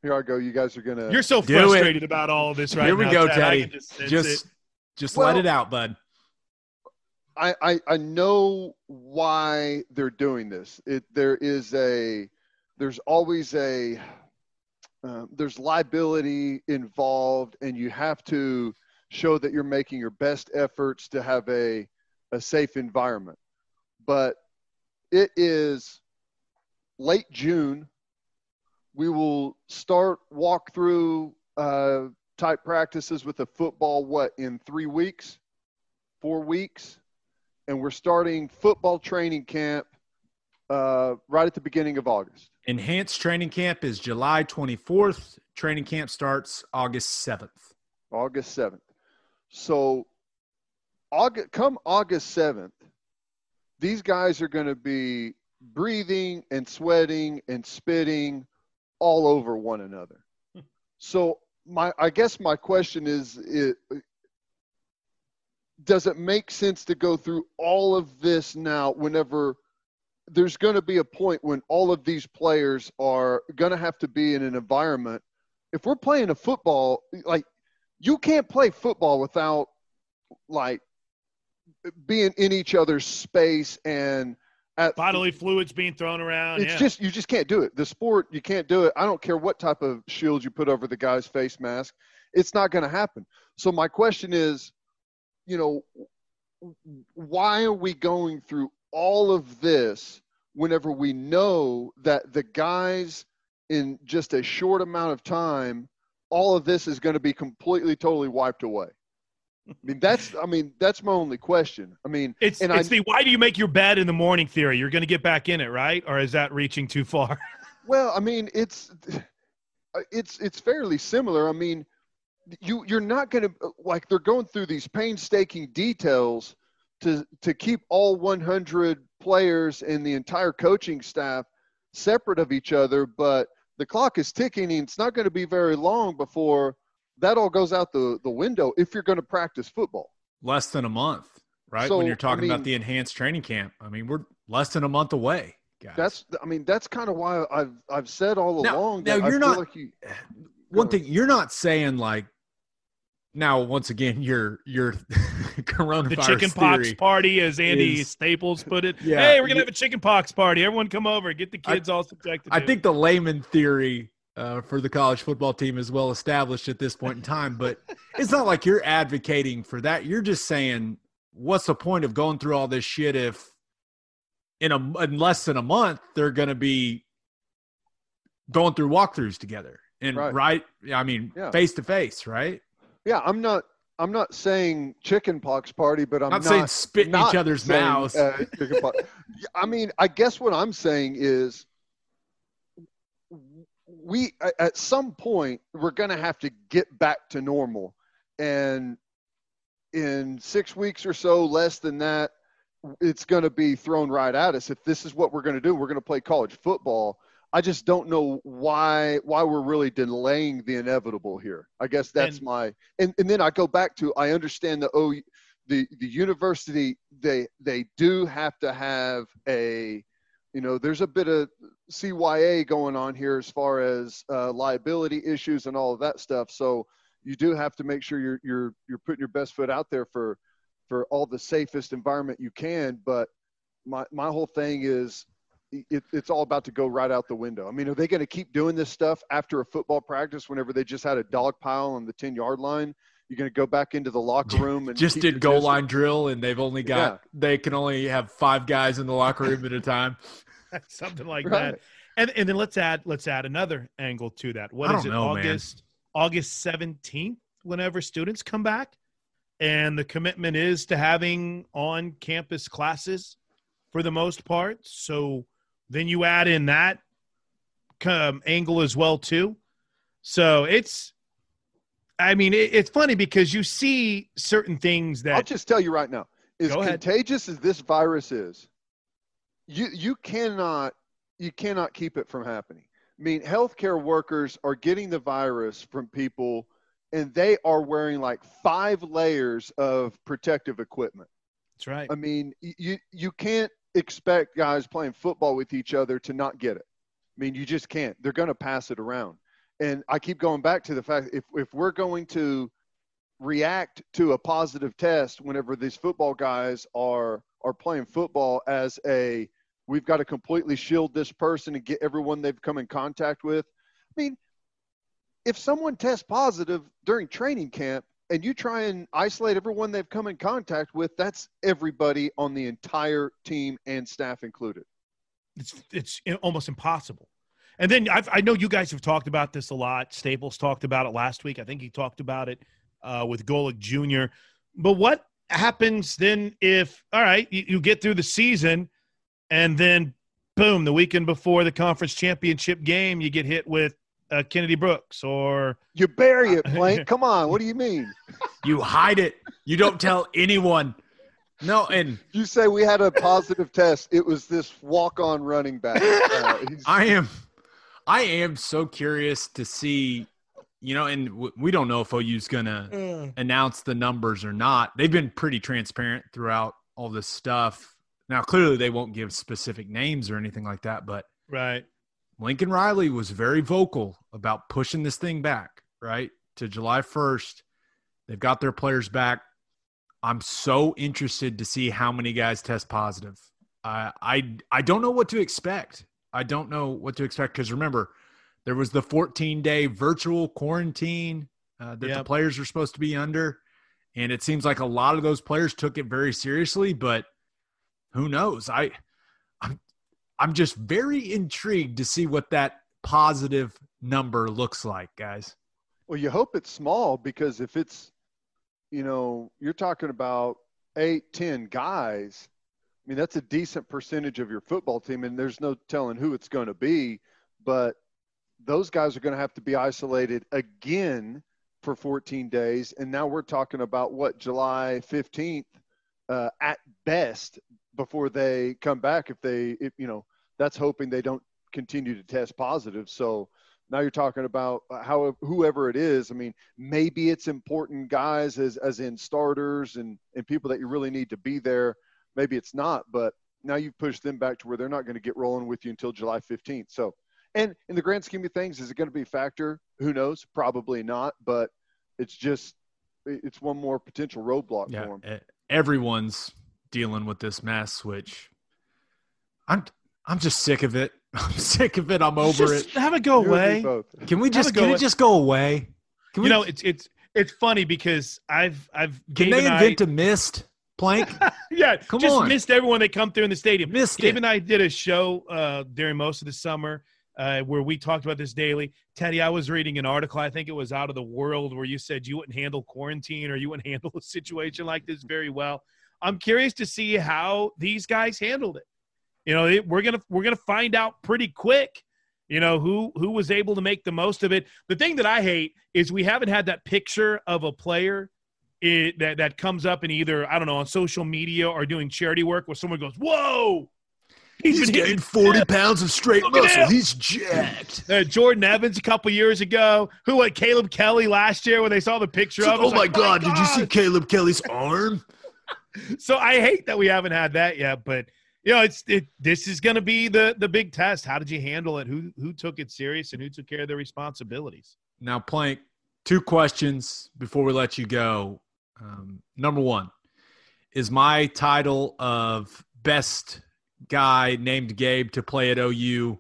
here I go. You guys are going to. You're so frustrated about all of this right now. Here we go, Teddy. Just, just, just well, let it out, bud. I, I, I know why they're doing this. It, there is a, there's always a, uh, there's liability involved and you have to show that you're making your best efforts to have a, a safe environment. But it is late June. We will start walkthrough uh, type practices with the football, what, in three weeks, four weeks? And we're starting football training camp uh, right at the beginning of August. Enhanced training camp is July twenty-fourth. Training camp starts August seventh. August seventh. So August, come August seventh, these guys are going to be breathing and sweating and spitting all over one another. So my, I guess my question is, it, does it make sense to go through all of this now whenever there's going to be a point when all of these players are going to have to be in an environment? If we're playing a football, like, you can't play football without, like, being in each other's space and at, bodily fluids being thrown around. It's yeah. just you just can't do it. The sport, you can't do it. I don't care what type of shield you put over the guy's face mask. It's not going to happen. So my question is, you know, why are we going through all of this whenever we know that the guys in just a short amount of time, all of this is going to be completely, totally wiped away? I mean, that's, I mean, that's my only question. I mean, it's, and it's I, the, why do you make your bed in the morning theory? You're going to get back in it, right? Or is that reaching too far? Well, I mean, it's, it's, it's fairly similar. I mean, you, you're not going to, like, they're going through these painstaking details to, to keep all one hundred players and the entire coaching staff separate of each other, but the clock is ticking, and it's not going to be very long before that all goes out the, the window if you're going to practice football. Less than a month, right? So, when you're talking I mean, about the enhanced training camp. I mean, we're less than a month away, guys. That's I mean, that's kind of why I've I've said all now, along now that you're I not, feel like you, one thing, you're not saying like now once again your your coronavirus. The chicken pox party, as Andy is, Staples put it. Yeah, hey, we're gonna have a chicken pox party. Everyone come over, get the kids I, all subjected to I it. think the Lehman theory Uh, for the college football team is well established at this point in time, but it's not like you're advocating for that. You're just saying, what's the point of going through all this shit if in a in less than a month they're going to be going through walkthroughs together and right, right I mean yeah. face to face, right? Yeah, I'm not. I'm not saying chicken pox party, but I'm not, not saying spit in each other's saying, mouths. Uh, I mean, I guess what I'm saying is, we at some point we're going to have to get back to normal, and in six weeks or so, less than that, it's going to be thrown right at us. If this is what we're going to do, we're going to play college football. I just don't know why why we're really delaying the inevitable here. I guess that's and, my and, and then I go back to, I understand the O U, the the university, they they do have to have a, you know, there's a bit of C Y A going on here as far as uh, liability issues and all of that stuff. So you do have to make sure you're you're you're putting your best foot out there for for all the safest environment you can. But my my whole thing is it, it's all about to go right out the window. I mean, are they going to keep doing this stuff after a football practice whenever they just had a dog pile on the ten-yard line? You're going to go back into the locker room and just did goal line drill, and they've only got yeah. they can only have five guys in the locker room at a time. Something like right. that. And and then let's add let's add another angle to that. What is it, know, August man. August seventeenth, whenever students come back, and the commitment is to having on campus classes for the most part. So then you add in that um, angle as well too. So it's I mean, it, it's funny because you see certain things that – I'll just tell you right now. As contagious as this virus is, you you cannot you cannot keep it from happening. I mean, healthcare workers are getting the virus from people, and they are wearing like five layers of protective equipment. That's right. I mean, you you can't expect guys playing football with each other to not get it. I mean, you just can't. They're going to pass it around. And I keep going back to the fact if, if we're going to react to a positive test whenever these football guys are are playing football as a we've got to completely shield this person and get everyone they've come in contact with. I mean, if someone tests positive during training camp and you try and isolate everyone they've come in contact with, that's everybody on the entire team and staff included. It's it's almost impossible. And then I've, I know you guys have talked about this a lot. Staples talked about it last week. I think he talked about it uh, with Golic Junior But what happens then if, all right, you, you get through the season and then, boom, the weekend before the conference championship game, you get hit with uh, Kennedy Brooks or – You bury it, Plank. Come on. What do you mean? You hide it. You don't tell anyone. No, and you say we had a positive test. It was this walk-on running back. Uh, I am – I am so curious to see, you know, and w- we don't know if O U's going to mm. announce the numbers or not. They've been pretty transparent throughout all this stuff. Now, clearly they won't give specific names or anything like that, but right. Lincoln Riley was very vocal about pushing this thing back, right, to July first. They've got their players back. I'm so interested to see how many guys test positive. Uh, I I don't know what to expect. I don't know what to expect because, remember, there was the fourteen-day virtual quarantine uh, that yep. the players were supposed to be under, and it seems like a lot of those players took it very seriously, but who knows? I, I'm, I'm just very intrigued to see what that positive number looks like, guys. Well, you hope it's small because if it's, you know, you're talking about eight, ten guys, I mean, that's a decent percentage of your football team, and there's no telling who it's going to be, but those guys are going to have to be isolated again for fourteen days. And now we're talking about what, July fifteenth uh, at best before they come back. If they, if, you know, that's hoping they don't continue to test positive. So now you're talking about how, whoever it is, I mean, maybe it's important guys as, as in starters and, and people that you really need to be there. Maybe it's not, but now you've pushed them back to where they're not going to get rolling with you until July fifteenth. So, and in the grand scheme of things, is it going to be a factor? Who knows? Probably not, but it's just, it's one more potential roadblock yeah, for them. Everyone's dealing with this mess, which I'm, I'm just sick of it. I'm sick of it. I'm over just it. Have it go You're away. Can we just, can away. it just go away? Can you we, know, it's, it's, it's funny because I've, I've, can Gabe they invent I, a mist Plank? yeah. Come just on. Missed everyone that come through in the stadium. Missed Gabe it. and I did a show uh, during most of the summer Uh, where we talked about this daily. Teddy, I was reading an article, I think it was Out of the World, where you said you wouldn't handle quarantine or you wouldn't handle a situation like this very well. I'm curious to see how these guys handled it. You know, it, we're gonna we're gonna find out pretty quick, you know, who who was able to make the most of it. The thing that I hate is we haven't had that picture of a player it, that, that comes up in either, I don't know, on social media or doing charity work where someone goes, whoa! He's, He's getting forty dip. pounds of straight Look muscle. He's jacked. Uh, Jordan Evans a couple years ago. Who what? Caleb Kelly last year when they saw the picture so, of him. Oh, my, like, God, my God. Did you see Caleb Kelly's arm? So I hate that we haven't had that yet. But, you know, it's it, this is going to be the, the big test. How did you handle it? Who who took it serious and who took care of their responsibilities? Now, Plank, two questions before we let you go. Um, number one, is my title of best – guy named Gabe to play at O U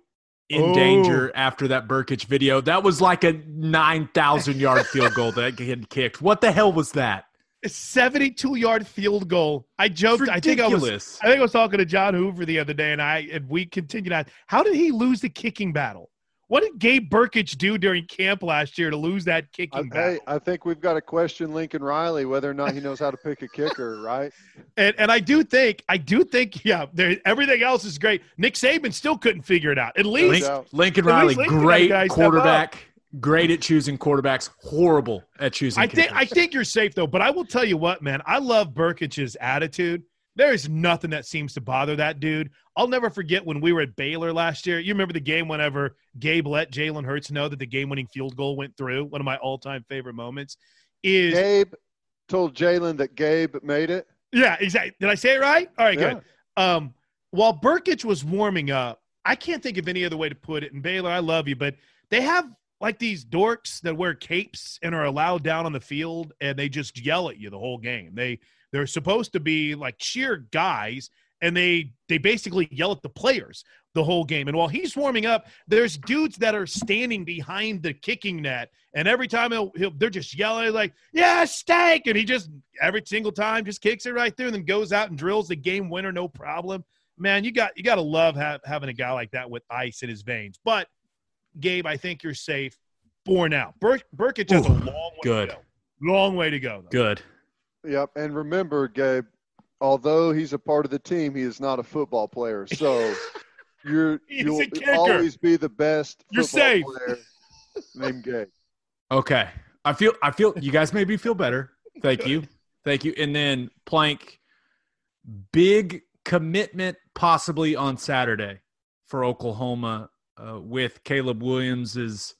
in oh. danger after that Brkic video? That was like a nine thousand yard field goal that kid kicked. What the hell was that? A seventy-two yard field goal. I joked. Ridiculous. I think I was. I think I was talking to John Hoover the other day, and I and we continued on. How did he lose the kicking battle? What did Gabe Brkic do during camp last year to lose that kicking I, battle? I, I think we've got to question Lincoln Riley whether or not he knows how to pick a kicker, right? And and I do think, I do think, yeah, there, everything else is great. Nick Saban still couldn't figure it out. At least Link, Lincoln at Riley, least Lincoln great quarterback, great at choosing quarterbacks, horrible at choosing I kickers. Think, I think you're safe, though. But I will tell you what, man, I love Brkic's attitude. There is nothing that seems to bother that dude. I'll never forget when we were at Baylor last year. You remember the game whenever Gabe let Jalen Hurts know that the game-winning field goal went through? One of my all-time favorite moments is – Gabe told Jalen that Gabe made it? Yeah, exactly. Did I say it right? All right, yeah. good. Um, while Brkic was warming up, I can't think of any other way to put it. And Baylor, I love you, but they have like these dorks that wear capes and are allowed down on the field, and they just yell at you the whole game. They – They're supposed to be like cheer guys, and they they basically yell at the players the whole game. And while he's warming up, there's dudes that are standing behind the kicking net, and every time he'll, he'll they're just yelling like, yeah, steak! And he just every single time just kicks it right through and then goes out and drills the game winner, no problem. Man, you got you got to love ha- having a guy like that with ice in his veins. But, Gabe, I think you're safe for now. Bur- Brkic has Ooh, a long way good. to go. Long way to go. Though. Good. Yep, and remember, Gabe, although he's a part of the team, he is not a football player. So you're, you'll always be the best you're football safe. player named Gabe. Okay. I feel – I feel you guys made me feel better. Thank you. Thank you. And then, Plank, big commitment possibly on Saturday for Oklahoma uh, with Caleb Williams's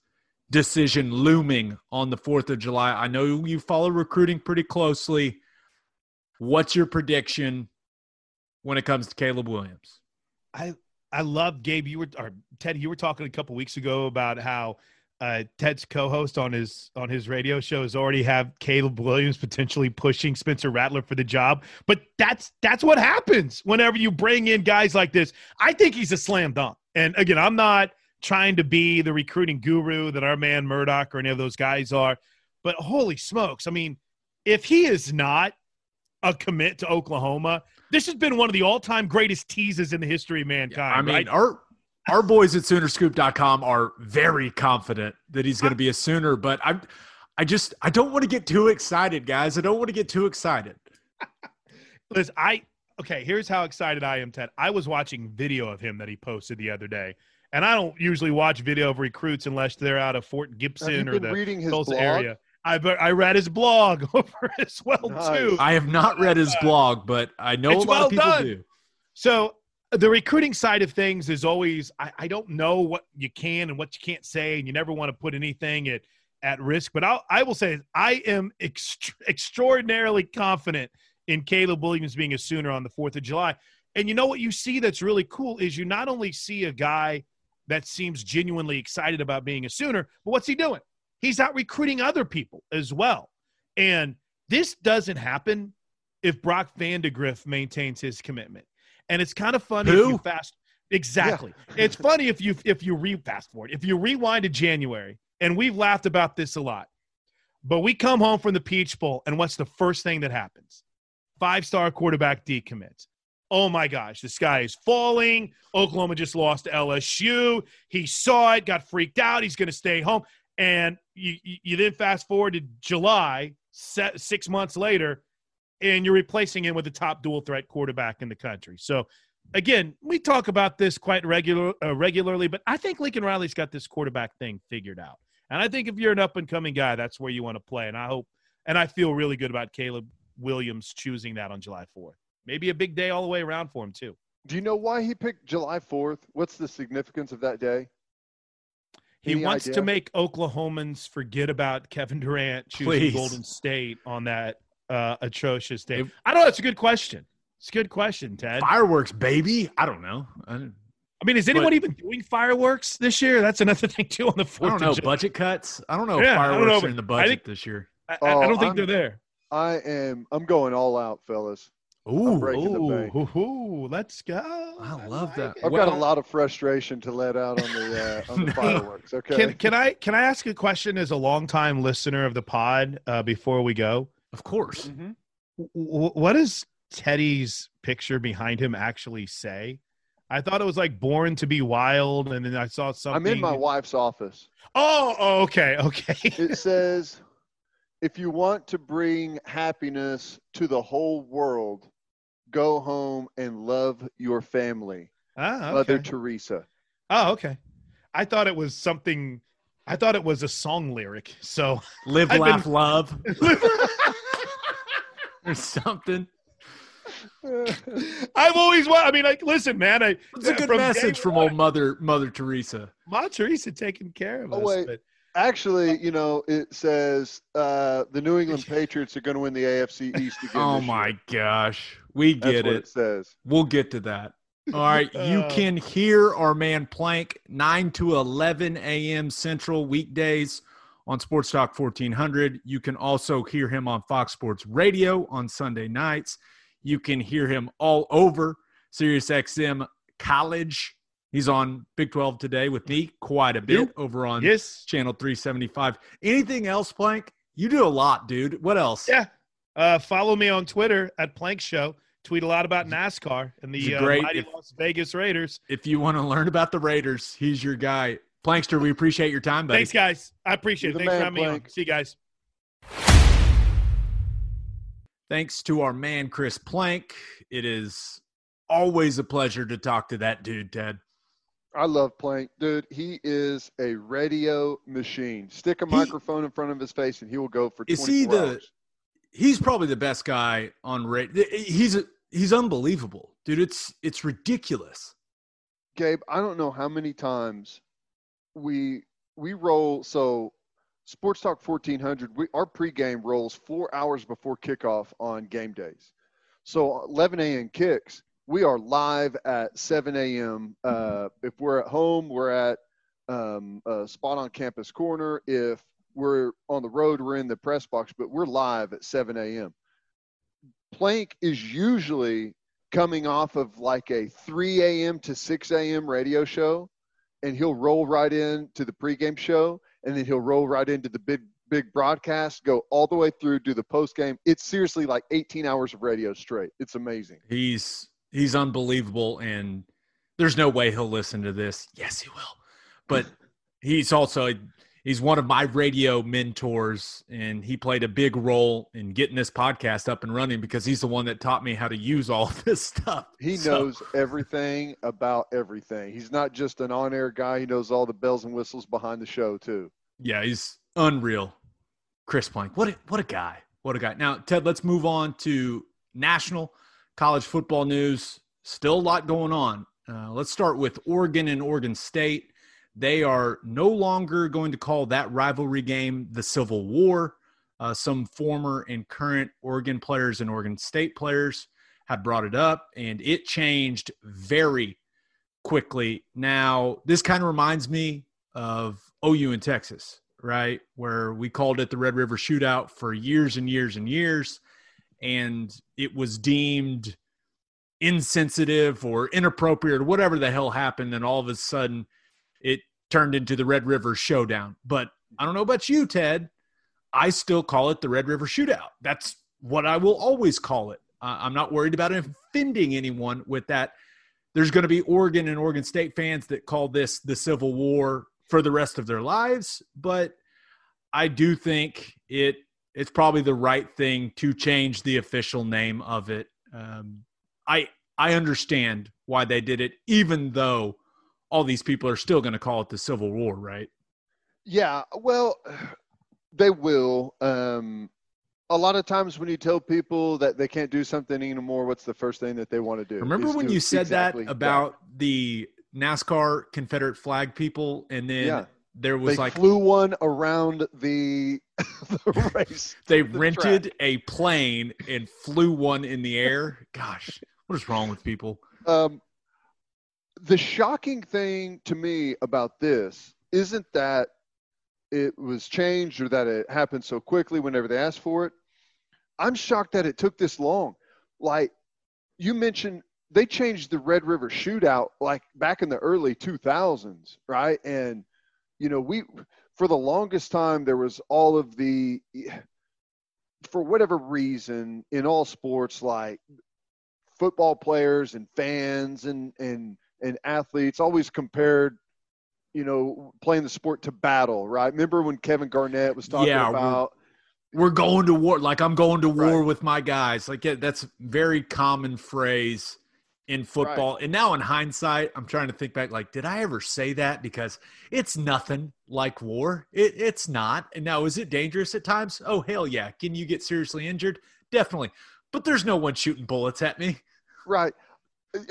decision looming on the fourth of July. I know you follow recruiting pretty closely. What's your prediction when it comes to Caleb Williams? I I love Gabe. You were or Ted. You were talking a couple weeks ago about how uh, Ted's co-host on his on his radio show has already have Caleb Williams potentially pushing Spencer Rattler for the job. But that's that's what happens whenever you bring in guys like this. I think he's a slam dunk. And again, I'm not trying to be the recruiting guru that our man Murdoch or any of those guys are. But holy smokes! I mean, if he is not a commit to Oklahoma, this has been one of the all-time greatest teases in the history of mankind. Yeah, I mean, right? our our boys at Sooner Scoop dot com are very confident that he's going to be a Sooner, but I I just I don't want to get too excited, guys. I don't want to get too excited. Listen, I okay, here's how excited I am, Ted. I was watching video of him that he posted the other day, and I don't usually watch video of recruits unless they're out of Fort Gibson or the Tulsa area. I I read his blog over as well, too. I have not read his blog, but I know it's a lot well of people done. do. So the recruiting side of things is always I, – I don't know what you can and what you can't say, and you never want to put anything at, at risk. But I'll, I will say I am ext- extraordinarily confident in Caleb Williams being a Sooner on the fourth of July. And you know what you see that's really cool is you not only see a guy that seems genuinely excited about being a Sooner, but what's he doing? He's out recruiting other people as well. And this doesn't happen if Brock Vandegrift maintains his commitment. And it's kind of funny Who? if you fast – exactly. Yeah. It's funny if you if you re- fast forward. If you rewind to January, and we've laughed about this a lot, but we come home from the Peach Bowl, and what's the first thing that happens? Five-star quarterback decommits. Oh, my gosh, the sky is falling. Oklahoma just lost to L S U. He saw it, got freaked out. He's going to stay home. And you, you then fast forward to July, six months later, and you're replacing him with the top dual-threat quarterback in the country. So, again, we talk about this quite regular, uh, regularly, but I think Lincoln Riley's got this quarterback thing figured out. And I think if you're an up-and-coming guy, that's where you want to play. And I hope – and I feel really good about Caleb Williams choosing that on July fourth. Maybe a big day all the way around for him, too. Do you know why he picked July fourth? What's the significance of that day? He Any wants idea? to make Oklahomans forget about Kevin Durant choosing Please. Golden State on that uh, atrocious day. I don't know. It's a good question. It's a good question, Ted. Fireworks, baby. I don't know. I, I mean, is anyone but, even doing fireworks this year? That's another thing, too, on the fourth. I don't know. Budget cuts. I don't know yeah, if fireworks know, are in the budget think, this year. I, I, I don't think I'm, they're there. I am. I'm going all out, fellas. Ooh, ooh, ooh, let's go. I love that. I've well, got a lot of frustration to let out on the, uh, on the fireworks. Okay. Can, can I can I ask a question as a longtime listener of the pod uh, before we go? Of course. Mm-hmm. W- what does Teddy's picture behind him actually say? I thought it was like Born to Be Wild, and then I saw something. I'm in my wife's office. Oh, oh okay, okay. It says, if you want to bring happiness to the whole world, go home and love your family. Ah, okay. Mother Teresa. Oh, okay. I thought it was something – I thought it was a song lyric. So Live, I've Laugh, been... Love. or something. I've always – I mean, like, listen, man. I, it's a good from message from old Mother Mother Teresa. Mother Teresa taking care of oh, us. Wait. But... Actually, you know, it says uh, the New England Patriots are going to win the A F C East again. Oh, my year. gosh. We get That's it. What it says. We'll get to that. All right. You can hear our man Plank nine to eleven a.m. Central weekdays on Sports Talk fourteen hundred. You can also hear him on Fox Sports Radio on Sunday nights. You can hear him all over SiriusXM College. He's on Big twelve Today with me quite a bit yep. over on yes. Channel three seventy-five. Anything else, Plank? You do a lot, dude. What else? Yeah. Uh, follow me on Twitter at Plank Show. Tweet a lot about NASCAR and the uh, mighty if, Las Vegas Raiders. If you want to learn about the Raiders, he's your guy. Plankster, we appreciate your time, buddy. Thanks, guys. I appreciate You're it. Thanks man, for having Plank. me on. See you guys. Thanks to our man, Chris Plank. It is always a pleasure to talk to that dude, Ted. I love Plank. Dude, he is a radio machine. Stick a he, microphone in front of his face, and he will go for twenty-four is he the, hours. He's probably the best guy on radio. He's, he's unbelievable. Dude, it's it's ridiculous. Gabe, I don't know how many times we we roll so Sports Talk fourteen hundred, we, our pregame rolls four hours before kickoff on game days. So eleven a.m. kicks, we are live at seven a.m. Uh, if we're at home, we're at um, a spot on campus corner. If we're on the road, we're in the press box, but we're live at seven a.m. Plank is usually coming off of like a three a.m. to six a.m. radio show, and he'll roll right in to the pregame show. And then he'll roll right into the big, big broadcast, go all the way through, do the post game. It's seriously like eighteen hours of radio straight. It's amazing. He's he's unbelievable, and there's no way he'll listen to this. Yes, he will. But he's also he's one of my radio mentors, and he played a big role in getting this podcast up and running because he's the one that taught me how to use all of this stuff. He so. knows everything about everything. He's not just an on-air guy. He knows all the bells and whistles behind the show too. Yeah, he's unreal. Chris Plank, what a, what a guy. What a guy. Now, Ted, let's move on to national college football news. Still a lot going on. Uh, let's start with Oregon and Oregon State. They are no longer going to call that rivalry game the Civil War. Uh, some former and current Oregon players and Oregon State players have brought it up, and it changed very quickly. Now, this kind of reminds me of O U in Texas, right, where we called it the Red River Shootout for years and years and years, and it was deemed insensitive or inappropriate or whatever the hell happened, and all of a sudden it turned into the Red River Showdown. But I don't know about you, Ted. I still call it the Red River Shootout. That's what I will always call it. Uh, I'm not worried about offending anyone with that. There's going to be Oregon and Oregon State fans that call this the Civil War for the rest of their lives. But I do think it it's probably the right thing to change the official name of it. Um, I I understand why they did it, even though all these people are still going to call it the Civil War, right? Yeah, well, they will. Um, a lot of times when you tell people that they can't do something anymore, what's the first thing that they want to do? Remember when you said exactly that about that. The NASCAR Confederate flag people, and then yeah. there was they like flew one around the, the race. They the rented track. a plane and flew one in the air. Gosh, what is wrong with people? Um, The shocking thing to me about this isn't that it was changed or that it happened so quickly whenever they asked for it. I'm shocked that it took this long. Like you mentioned, they changed the Red River Shootout like back in the early two thousands, right? And, you know, we for the longest time there was all of the – for whatever reason in all sports, like football players and fans and, and – and athletes always compared, you know, playing the sport to battle, right? Remember when Kevin Garnett was talking yeah, about we're, we're going to war, like I'm going to war right. with my guys. Like yeah, that's a very common phrase in football. Right. And now in hindsight, I'm trying to think back, like, did I ever say that? Because it's nothing like war. It, it's not. And now, is it dangerous at times? Oh, hell yeah. Can you get seriously injured? Definitely. But there's no one shooting bullets at me. Right.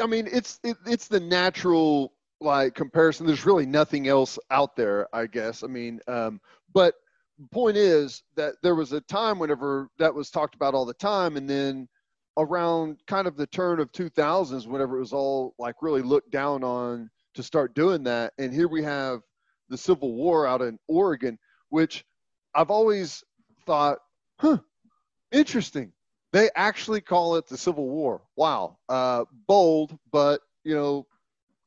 I mean, it's it, it's the natural like comparison. There's really nothing else out there, I guess. I mean, um, but the point is that there was a time whenever that was talked about all the time, and then around kind of the turn of two thousands, whenever it was all like really looked down on to start doing that. And here we have the Civil War out in Oregon, which I've always thought, huh, interesting. They actually call it the Civil War. Wow. Uh, bold, but, you know,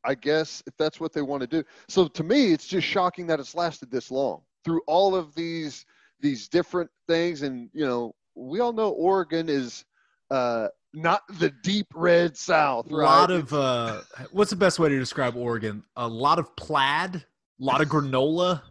I guess if that's what they want to do. So to me, it's just shocking that it's lasted this long through all of these these different things. And, you know, we all know Oregon is uh, not the deep red South, right? A lot of uh, – what's the best way to describe Oregon? A lot of plaid, a lot of granola.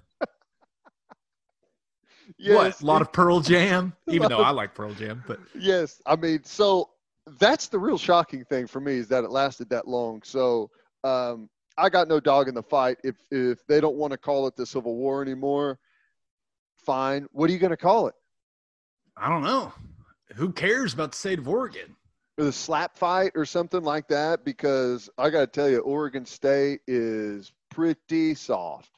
Yes. What? A lot of Pearl Jam, even though I like Pearl Jam. But yes, I mean, so that's the real shocking thing for me is that it lasted that long. So um, I got no dog in the fight. If if they don't want to call it the Civil War anymore, fine. What are you going to call it? I don't know. Who cares about the state of Oregon? Or the slap fight or something like that, because I got to tell you, Oregon State is pretty soft.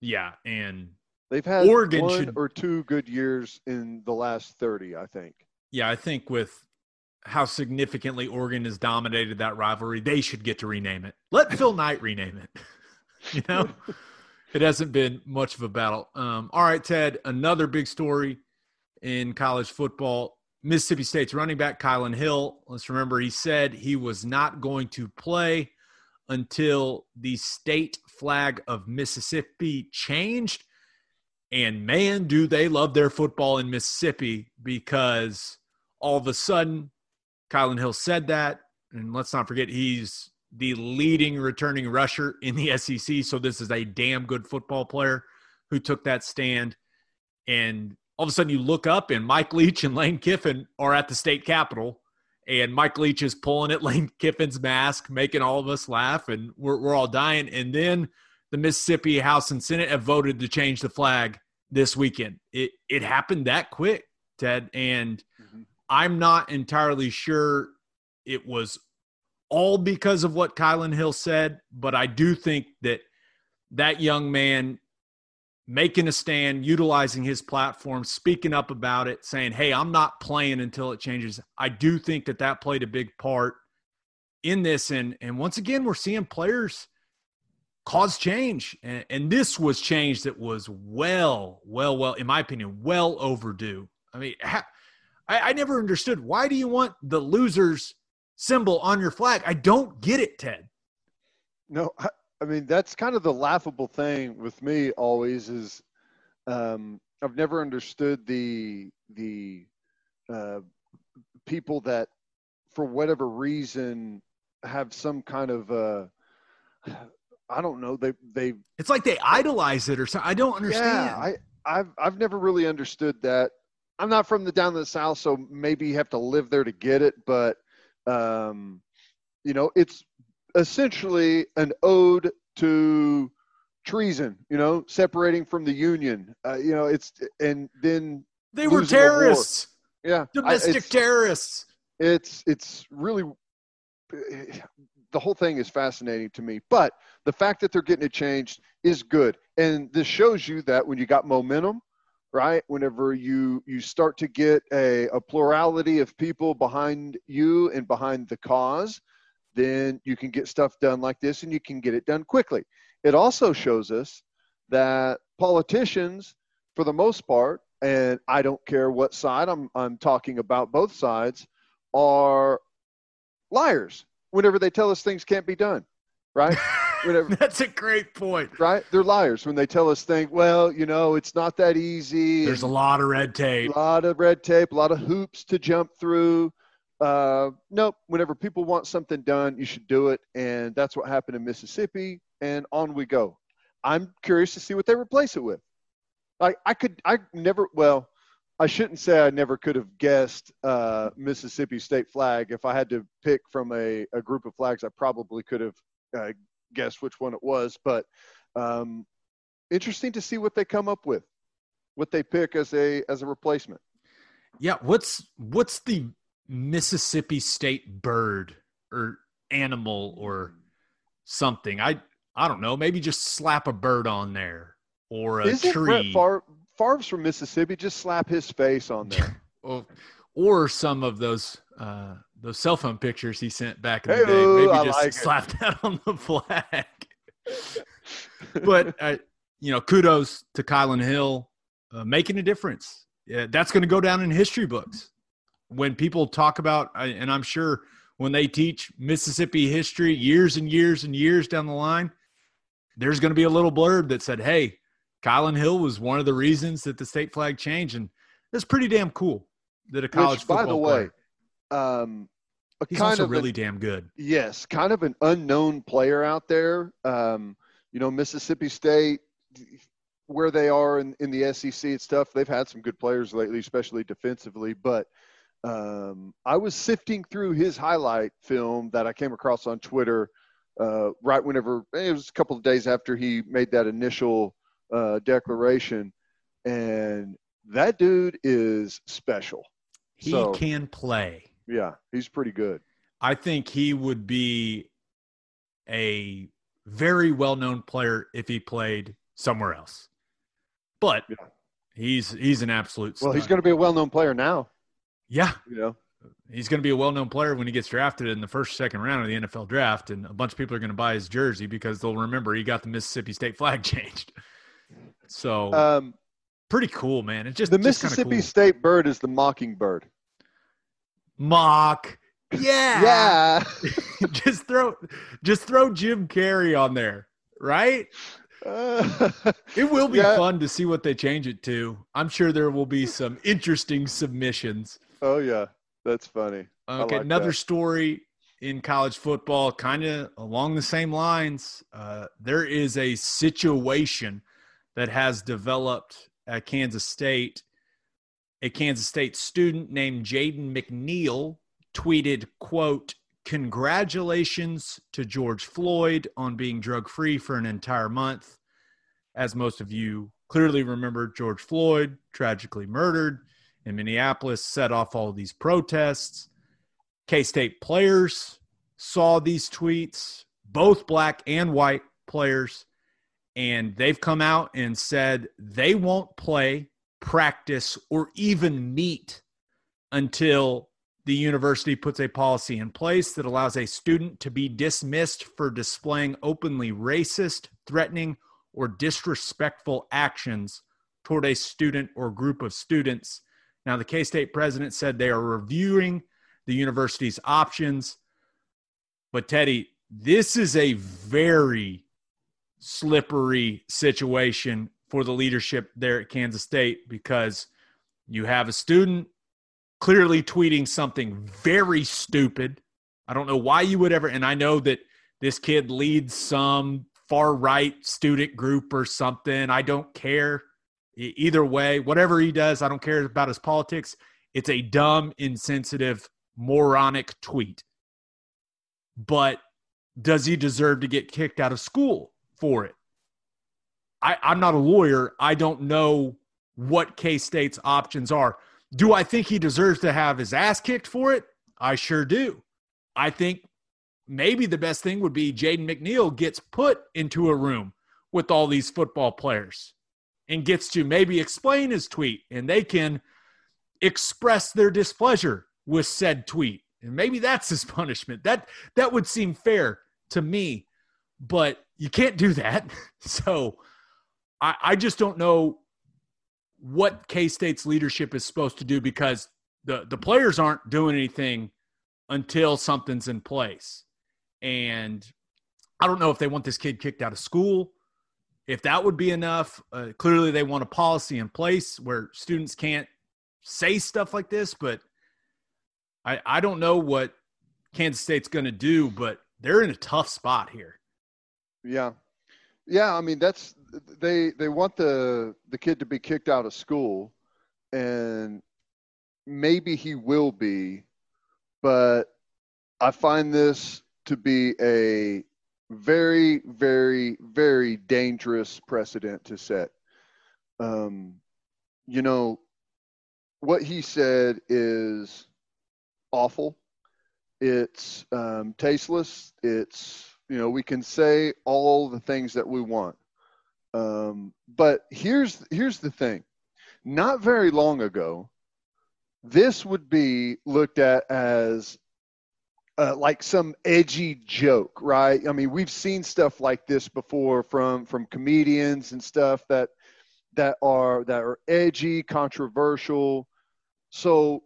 Yeah, and they've had Oregon one should, or two good years in the last thirty, I think. Yeah, I think with how significantly Oregon has dominated that rivalry, they should get to rename it. Let Phil Knight rename it. You know, it hasn't been much of a battle. Um, all right, Ted, another big story in college football. Mississippi State's running back, Kylan Hill. Let's remember he said he was not going to play until the state flag of Mississippi changed. And, man, do they love their football in Mississippi, because all of a sudden Kylan Hill said that. And let's not forget he's the leading returning rusher in the S E C, so this is a damn good football player who took that stand. And all of a sudden you look up and Mike Leach and Lane Kiffin are at the state capitol, and Mike Leach is pulling at Lane Kiffin's mask, making all of us laugh, and we're, we're all dying. And then the Mississippi House and Senate have voted to change the flag this weekend. It it happened that quick, Ted, and mm-hmm. I'm not entirely sure it was all because of what Kylan Hill said, but I do think that that young man making a stand, utilizing his platform, speaking up about it, saying, hey, I'm not playing until it changes. I do think that that played a big part in this. And, and once again, we're seeing players cause change. And, and this was change that was well, well, well, in my opinion, well overdue. I mean, ha- I, I never understood, why do you want the losers symbol on your flag? I don't get it, Ted. No, I, I mean, that's kind of the laughable thing with me always is um, I've never understood the the uh, people that, for whatever reason, have some kind of uh, I don't know they they it's like they idolize it or something. I don't understand. Yeah, I I've I've never really understood that. I'm not from the down in the South, so maybe you have to live there to get it, but. Um, you know, it's essentially an ode to treason, you know, separating from the union, uh, you know, it's, and then they were terrorists. Yeah. Domestic I, it's, terrorists. It's, it's really, the whole thing is fascinating to me, but the fact that they're getting it changed is good. And this shows you that when you got momentum, right? Whenever you, you start to get a, a plurality of people behind you and behind the cause, then you can get stuff done like this, and you can get it done quickly. It also shows us that politicians, for the most part, and I don't care what side I'm, I'm talking about, both sides, are liars whenever they tell us things can't be done, right? Whatever. That's a great point. Right? They're liars when they tell us things, well, you know, it's not that easy. There's a lot of red tape. A lot of red tape, a lot of hoops to jump through. Uh, nope. Whenever people want something done, you should do it. And that's what happened in Mississippi. And on we go. I'm curious to see what they replace it with. I, I could – I never – well, I shouldn't say I never could have guessed uh, Mississippi State flag. If I had to pick from a, a group of flags, I probably could have uh, – guess which one it was, but um, interesting to see what they come up with, what they pick as a as a replacement. Yeah, what's what's the Mississippi State bird or animal or something? I I don't know. Maybe just slap a bird on there or a Isn't tree. Brett Favre, Favre's from Mississippi. Just slap his face on there, or, or some of those. Uh, Those cell phone pictures he sent back in the day, maybe I just like slapped it. That on the flag. But, uh, you know, kudos to Kylan Hill uh, making a difference. Yeah, that's going to go down in history books. When people talk about, and I'm sure when they teach Mississippi history years and years and years down the line, there's going to be a little blurb that said, hey, Kylan Hill was one of the reasons that the state flag changed. And that's pretty damn cool that a college Which, football by the way, player – Um, a He's kind also of really an, damn good. Yes, kind of an unknown player out there. Um, you know, Mississippi State, where they are in, in the S E C and stuff, they've had some good players lately, especially defensively. But um, I was sifting through his highlight film that I came across on Twitter uh, right whenever – it was a couple of days after he made that initial uh, declaration. And that dude is special. He so, can play. Yeah, he's pretty good. I think he would be a very well-known player if he played somewhere else. But yeah. he's he's an absolute stud. Well, he's going to be a well-known player now. Yeah. You know. He's going to be a well-known player when he gets drafted in the first, second round of the N F L draft, and a bunch of people are going to buy his jersey because they'll remember he got the Mississippi State flag changed. So um, pretty cool, man. It's just the just Mississippi cool. State bird is the mockingbird. Mock. Yeah. Yeah. just throw, just throw Jim Carrey on there, right? Uh, it will be yeah. fun to see what they change it to. I'm sure there will be some interesting submissions. Oh yeah. That's funny. Okay, like another that. story in college football, kind of along the same lines. Uh, there is a situation that has developed at Kansas State. A Kansas State student named Jaden McNeil tweeted, quote, "Congratulations to George Floyd on being drug-free for an entire month. As most of you clearly remember, George Floyd, tragically murdered in Minneapolis, set off all these protests. K-State players saw these tweets, both black and white players, and they've come out and said they won't play, practice, or even meet until the university puts a policy in place that allows a student to be dismissed for displaying openly racist, threatening, or disrespectful actions toward a student or group of students. Now, the K-State president said they are reviewing the university's options." But, Teddy, this is a very slippery situation for the leadership there at Kansas State, because you have a student clearly tweeting something very stupid. I don't know why you would ever – and I know that this kid leads some far-right student group or something. I don't care. Either way, whatever he does, I don't care about his politics. It's a dumb, insensitive, moronic tweet. But does he deserve to get kicked out of school for it? I, I'm not a lawyer. I don't know what K-State's options are. Do I think he deserves to have his ass kicked for it? I sure do. I think maybe the best thing would be Jaden McNeil gets put into a room with all these football players and gets to maybe explain his tweet, and they can express their displeasure with said tweet. And maybe that's his punishment. That that would seem fair to me, but you can't do that. So I, I just don't know what K-State's leadership is supposed to do, because the, the players aren't doing anything until something's in place. And I don't know if they want this kid kicked out of school, if that would be enough. Uh, clearly they want a policy in place where students can't say stuff like this, but I, I don't know what Kansas State's going to do, but they're in a tough spot here. Yeah. Yeah. I mean, that's, they, they want the, the kid to be kicked out of school, and maybe he will be, but I find this to be a very, very, very dangerous precedent to set. Um, you know, what he said is awful. It's um, tasteless. It's, you know, we can say all the things that we want. Um, but here's here's the thing. Not very long ago, this would be looked at as Uh, like some edgy joke, right? I mean, we've seen stuff like this before from from comedians and stuff that that are that are edgy, controversial. So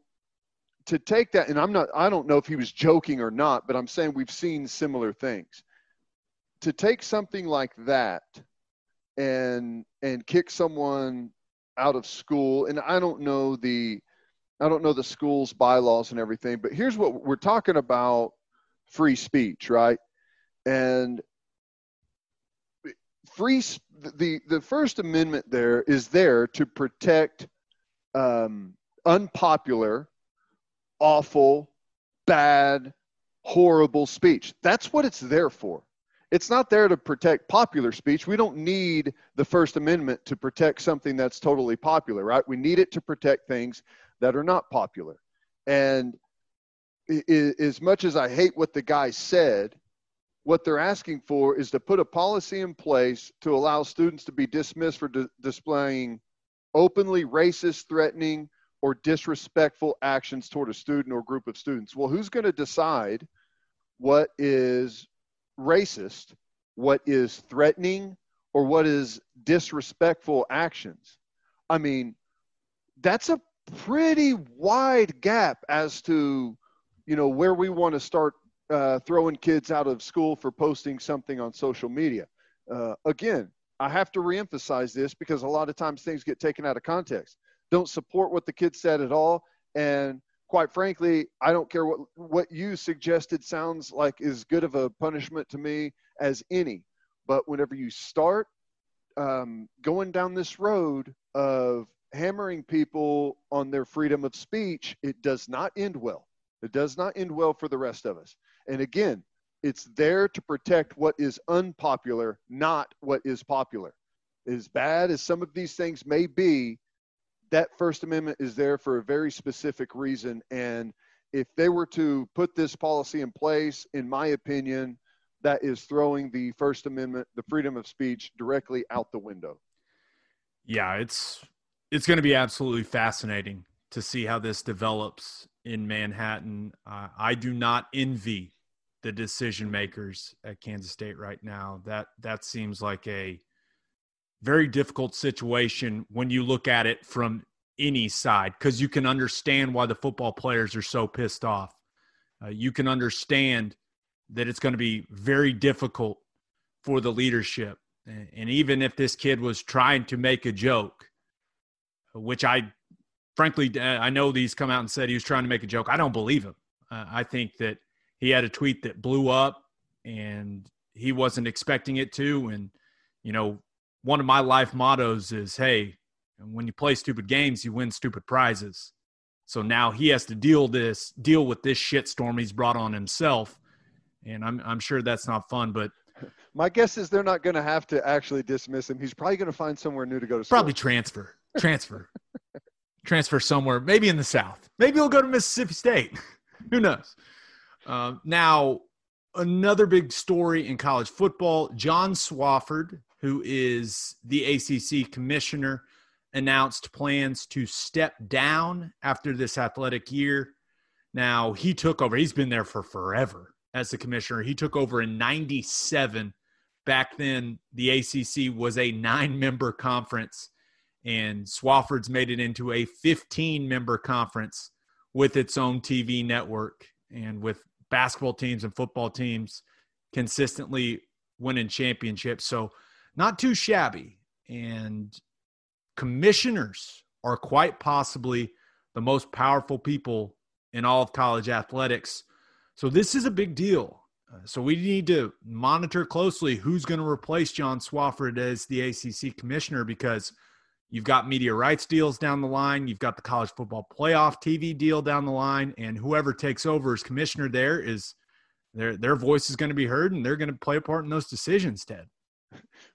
to take that, and I'm not, I don't know if he was joking or not, but I'm saying we've seen similar things. To take something like that and and kick someone out of school, and I don't know the I don't know the school's bylaws and everything, but here's what we're talking about: free speech, right? And free the the First Amendment there is there to protect um, unpopular, awful, bad, horrible speech. That's what it's there for. It's not there to protect popular speech. We don't need the First Amendment to protect something that's totally popular, right? We need it to protect things that are not popular. And as much as I hate what the guy said, what they're asking for is to put a policy in place to allow students to be dismissed for di- displaying openly racist, threatening, or disrespectful actions toward a student or group of students. Well, who's going to decide what is racist, what is threatening, or what is disrespectful actions? I mean, that's a pretty wide gap as to, you know, where we want to start uh, throwing kids out of school for posting something on social media. Uh, again, I have to reemphasize this because a lot of times things get taken out of context. Don't support what the kid said at all. And quite frankly, I don't care what, what you suggested sounds like as good of a punishment to me as any. But whenever you start um, going down this road of hammering people on their freedom of speech, it does not end well. It does not end well for the rest of us. And again, it's there to protect what is unpopular, not what is popular. As bad as some of these things may be, that First Amendment is there for a very specific reason. And if they were to put this policy in place, in my opinion, that is throwing the First Amendment, the freedom of speech, directly out the window. Yeah, it's it's going to be absolutely fascinating to see how this develops in Manhattan. Uh, I do not envy the decision makers at Kansas State right now. That that seems like a very difficult situation when you look at it from any side, because you can understand why the football players are so pissed off. Uh, you can understand that it's going to be very difficult for the leadership. And, and even if this kid was trying to make a joke, which I frankly, I know these come out and said he was trying to make a joke. I don't believe him. Uh, I think that he had a tweet that blew up and he wasn't expecting it to. And, you know, one of my life mottos is, hey, when you play stupid games, you win stupid prizes. So now he has to deal this, deal with this shitstorm he's brought on himself. And I'm I'm sure that's not fun, but my guess is they're not going to have to actually dismiss him. He's probably going to find somewhere new to go to school. Probably transfer, transfer, transfer somewhere, maybe in the South. Maybe he'll go to Mississippi State. Who knows? Uh, now, another big story in college football, John Swofford, who is the A C C commissioner, announced plans to step down after this athletic year. Now, he took over. He's been there for forever. As the commissioner, he took over in ninety-seven. Back then, the A C C was a nine-member conference, and Swofford's made it into a fifteen-member conference with its own T V network and with basketball teams and football teams consistently winning championships. So not too shabby. And commissioners are quite possibly the most powerful people in all of college athletics. So this is a big deal. Uh, so we need to monitor closely who's going to replace John Swofford as the A C C commissioner, because you've got media rights deals down the line, you've got the college football playoff T V deal down the line, and whoever takes over as commissioner there is their their voice is going to be heard, and they're going to play a part in those decisions, Ted.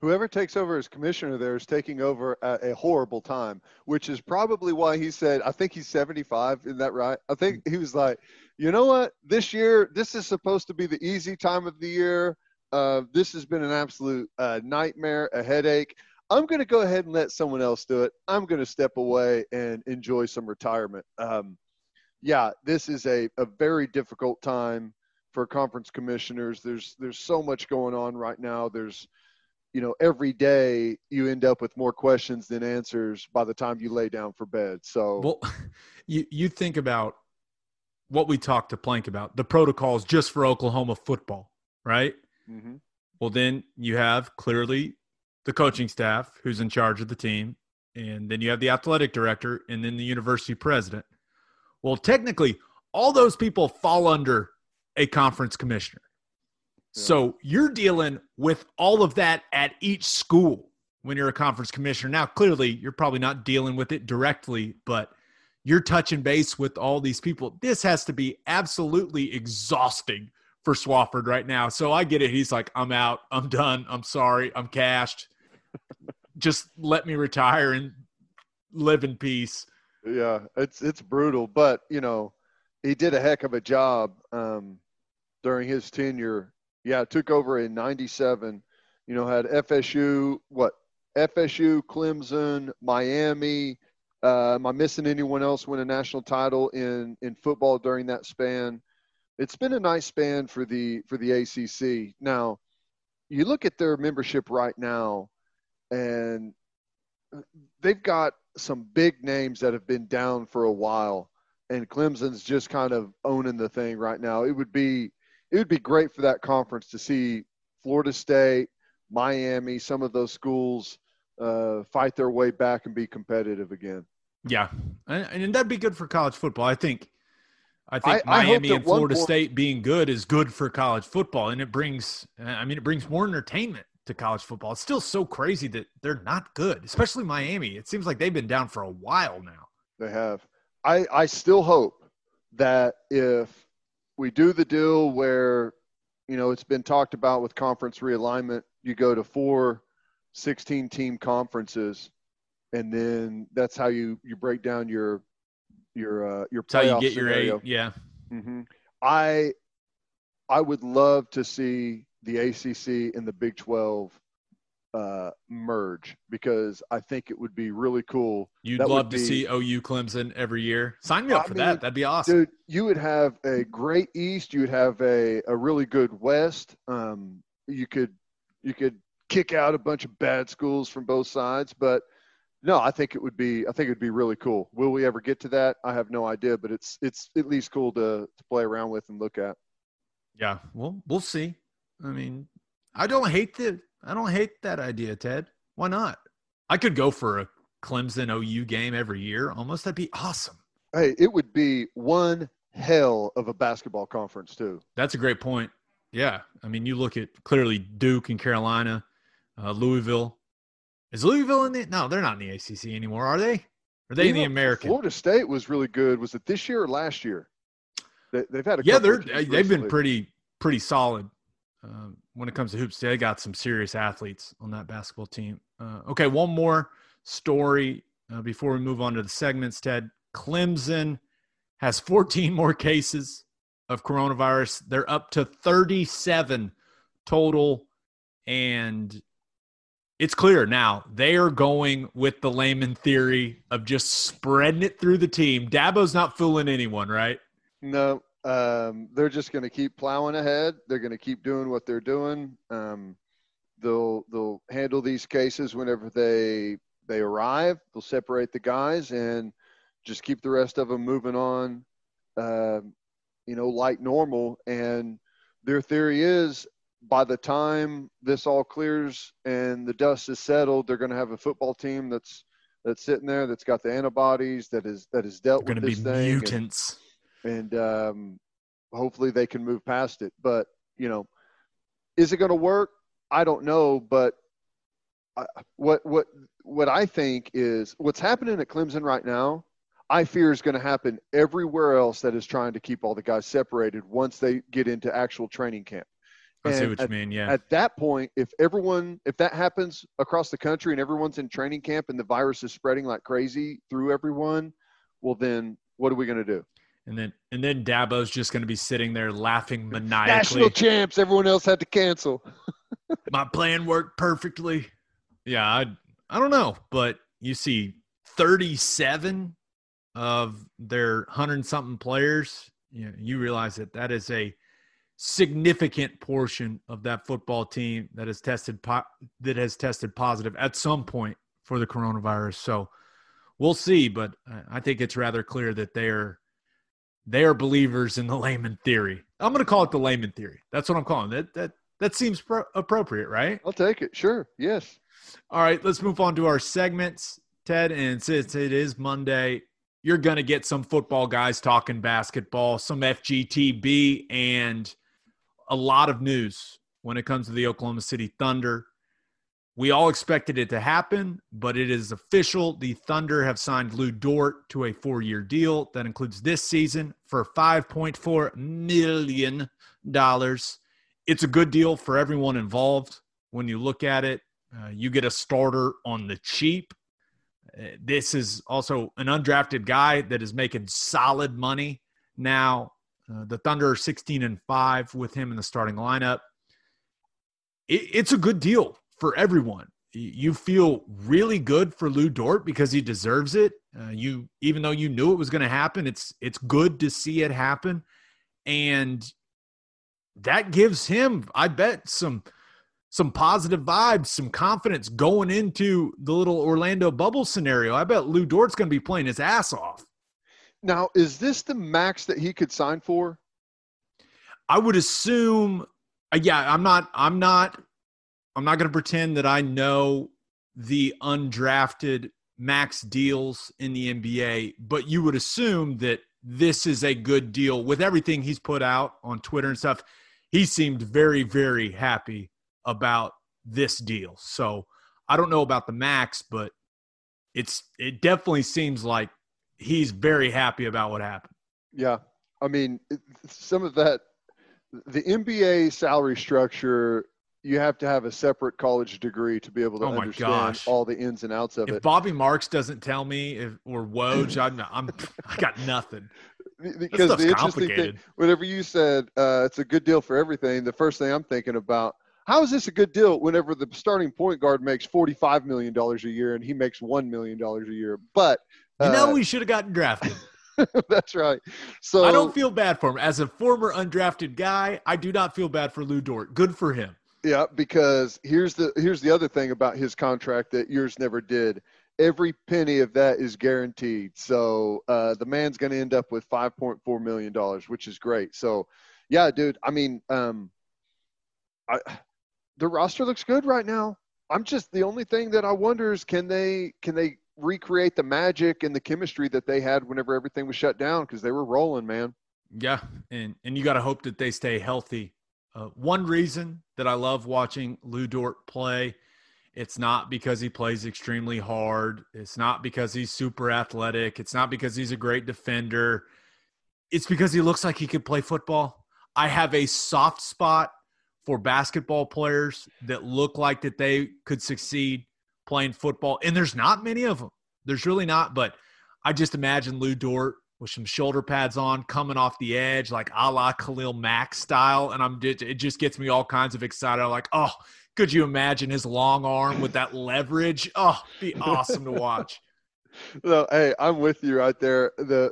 Whoever takes over as commissioner there is taking over at a horrible time, which is probably why he said, I think he's seventy-five. Isn't that right? I think he was like, you know what? This year, this is supposed to be the easy time of the year. Uh, this has been an absolute uh, nightmare, a headache. I'm going to go ahead and let someone else do it. I'm going to step away and enjoy some retirement. Um, yeah, this is a, a very difficult time for conference commissioners. There's, there's so much going on right now. There's, you know, every day you end up with more questions than answers by the time you lay down for bed. So, well, you, you think about what we talked to Plank about, the protocols just for Oklahoma football, right? Mm-hmm. Well, then you have clearly the coaching staff who's in charge of the team, and then you have the athletic director, and then the university president. Well, technically, all those people fall under a conference commissioner. So you're dealing with all of that at each school when you're a conference commissioner. Now, clearly, you're probably not dealing with it directly, but you're touching base with all these people. This has to be absolutely exhausting for Swofford right now. So I get it. He's like, I'm out. I'm done. I'm sorry. I'm cashed. Just let me retire and live in peace. Yeah, it's it's brutal. But, you know, he did a heck of a job um, during his tenure Yeah, took over in ninety-seven. You know, had F S U, what? F S U, Clemson, Miami. Uh, am I missing anyone else win a national title in, in football during that span? It's been a nice span for the for the A C C. Now, you look at their membership right now, and they've got some big names that have been down for a while, and Clemson's just kind of owning the thing right now. It would be it would be great for that conference to see Florida State, Miami, some of those schools uh, fight their way back and be competitive again. Yeah, and, and that'd be good for college football, I think. I think I, Miami I and Florida point, State being good is good for college football, and it brings – I mean, it brings more entertainment to college football. It's still so crazy that they're not good, especially Miami. It seems like they've been down for a while now. They have. I, I still hope that if we do the deal where, you know, it's been talked about with conference realignment, you go to four sixteen-team conferences, and then that's how you, you break down your – your uh your playoff how you get scenario. Your eight, yeah. Mm-hmm. I I would love to see the A C C and the Big twelve uh, merge, because I think it would be really cool. You'd that love to be, see O U Clemson every year. Sign me up I for mean, that. That'd be awesome. Dude, you would have a great East. You would have a, a really good West. Um, you could you could kick out a bunch of bad schools from both sides, but no, I think it would be. I think it would be really cool. Will we ever get to that? I have no idea, but it's it's at least cool to to play around with and look at. Yeah, well, we'll see. I mean, I don't hate the. I don't hate that idea, Ted. Why not? I could go for a Clemson O U game every year. Almost, that'd be awesome. Hey, it would be one hell of a basketball conference too. That's a great point. Yeah, I mean, you look at clearly Duke and Carolina, uh, Louisville. Is Louisville in the – no, they're not in the A C C anymore, are they? Are they you in the know, American? Florida State was really good. Was it this year or last year? They, they've had a yeah, they're, they've recently. been pretty pretty solid um, when it comes to hoops. They got some serious athletes on that basketball team. Uh, okay, one more story uh, before we move on to the segments, Ted. Clemson has fourteen more cases of coronavirus. They're up to thirty-seven total, and – it's clear now they are going with the Lehman theory of just spreading it through the team. Dabo's not fooling anyone, right? No, um, they're just going to keep plowing ahead. They're going to keep doing what they're doing. Um, they'll they'll handle these cases whenever they they arrive. They'll separate the guys and just keep the rest of them moving on, uh, you know, like normal. And their theory is, by the time this all clears and the dust is settled, they're going to have a football team that's that's sitting there that's got the antibodies that is that is dealt they're with this thing. Going to be mutants, and, and um, hopefully they can move past it. But you know, is it going to work? I don't know. But I, what what what I think is what's happening at Clemson right now, I fear is going to happen everywhere else that is trying to keep all the guys separated once they get into actual training camp. I see what you mean, yeah. At that point, if everyone, if that happens across the country and everyone's in training camp and the virus is spreading like crazy through everyone, well, then what are we going to do? And then, and then Dabo's just going to be sitting there laughing maniacally. National champs, everyone else had to cancel. My plan worked perfectly. Yeah, I, I don't know, but you see, thirty-seven of their hundred something players. You know, you realize that that is a significant portion of that football team that has tested po- that has tested positive at some point for the coronavirus. So we'll see, but I think it's rather clear that they are they are believers in the Lehman theory. I'm going to call it the Lehman theory. That's what I'm calling it. That that that seems pro- appropriate, right? I'll take it. Sure. Yes. All right, let's move on to our segments, Ted. And since it is Monday, you're going to get some football guys talking basketball, some F G T B, and a lot of news when it comes to the Oklahoma City Thunder. We all expected it to happen, but it is official. The Thunder have signed Lou Dort to a four-year deal that includes this season for five point four million dollars. It's a good deal for everyone involved. When you look at it, uh, you get a starter on the cheap. Uh, this is also an undrafted guy that is making solid money now. Uh, the Thunder are sixteen and five with him in the starting lineup. it, it's a good deal for everyone. You feel really good for Lou Dort because he deserves it. Uh, you, even though you knew it was going to happen, it's it's good to see it happen, and that gives him, I bet, some some positive vibes, some confidence going into the little Orlando bubble scenario. I bet Lou Dort's going to be playing his ass off. Now, is this the max that he could sign for? I would assume. Uh, yeah, I'm not. I'm not. I'm not going to pretend that I know the undrafted max deals in the N B A, but you would assume that this is a good deal. With everything he's put out on Twitter and stuff, he seemed very, very happy about this deal. So I don't know about the max, but it's it definitely seems like he's very happy about what happened. Yeah. I mean, some of that, the N B A salary structure, you have to have a separate college degree to be able to oh understand gosh. all the ins and outs of if it. If Bobby Marks doesn't tell me, if, or Woj, I'm, I'm, I got nothing. Because the interesting thing, whenever you said uh, it's a good deal for everything, the first thing I'm thinking about, how is this a good deal whenever the starting point guard makes forty-five million dollars a year and he makes one million dollars a year? But uh, you know, we should have gotten drafted. That's right. So I don't feel bad for him. As a former undrafted guy, I do not feel bad for Lou Dort. Good for him. Yeah, because here's the here's the other thing about his contract that yours never did. Every penny of that is guaranteed. So uh, the man's going to end up with five point four million dollars, which is great. So, yeah, dude, I mean, um, I, the roster looks good right now. I'm just – the only thing that I wonder is can they can they recreate the magic and the chemistry that they had whenever everything was shut down, because they were rolling, man. Yeah, and, and you got to hope that they stay healthy. Uh, one reason that I love watching Lou Dort play, it's not because he plays extremely hard. It's not because he's super athletic. It's not because he's a great defender. It's because he looks like he could play football. I have a soft spot for basketball players that look like that they could succeed playing football, and there's not many of them. There's really not, but I just imagine Lou Dort with some shoulder pads on, coming off the edge, like a la Khalil Mack style. And I'm it just gets me all kinds of excited. I'm like, oh, could you imagine his long arm with that leverage? Oh, be awesome to watch. No, hey, I'm with you right there. The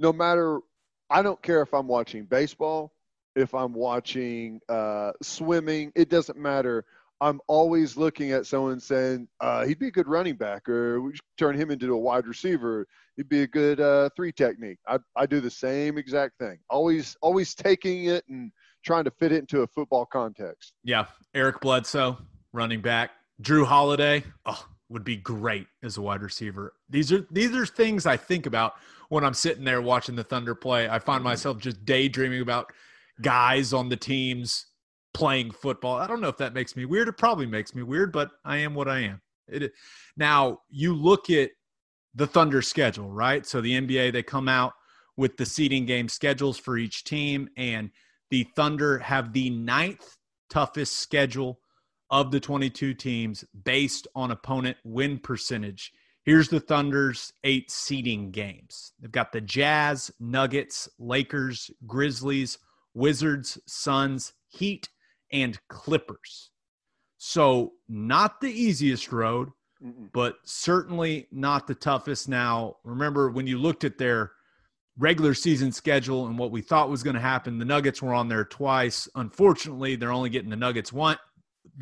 no matter – I don't care if I'm watching baseball, if I'm watching uh, swimming, it doesn't matter. I'm always looking at someone saying, uh, he'd be a good running back, or we should turn him into a wide receiver. He'd be a good uh, three technique. I, I do the same exact thing. Always always taking it and trying to fit it into a football context. Yeah, Eric Bledsoe, running back. Drew Holiday, oh, would be great as a wide receiver. These are these are things I think about when I'm sitting there watching the Thunder play. I find myself just daydreaming about guys on the teams playing football. I don't know if that makes me weird. It probably makes me weird, but I am what I am. It, now, you look at the Thunder schedule, right? So the N B A, they come out with the seeding game schedules for each team, and the Thunder have the ninth toughest schedule of the twenty-two teams based on opponent win percentage. Here's the Thunder's eight seeding games. They've got the Jazz, Nuggets, Lakers, Grizzlies, Wizards, Suns, Heat, and Clippers. So not the easiest road, Mm-mm. but certainly not the toughest. Now, remember when you looked at their regular season schedule and what we thought was going to happen, the Nuggets were on there twice. Unfortunately, they're only getting the Nuggets once,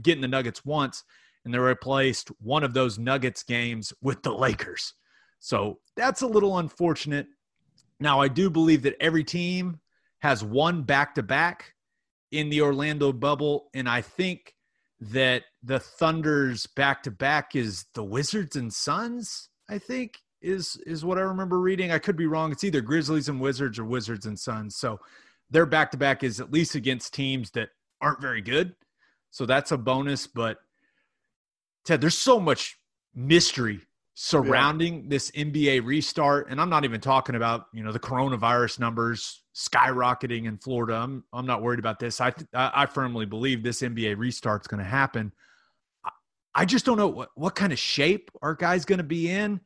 getting the Nuggets once, and they replaced one of those Nuggets games with the Lakers. So that's a little unfortunate. Now, I do believe that every team has one back-to-back in the Orlando bubble, and I think that the Thunder's back-to-back is the Wizards and Suns, I think, is is what I remember reading. I could be wrong. It's either Grizzlies and Wizards or Wizards and Suns. So their back-to-back is at least against teams that aren't very good. So that's a bonus. But, Ted, there's so much mystery surrounding yeah. this N B A restart, and I'm not even talking about, you know, the coronavirus numbers skyrocketing in Florida. I'm I'm not worried about this. I th- I firmly believe this N B A restart's going to happen. I, I just don't know what, what kind of shape are guys going to be in.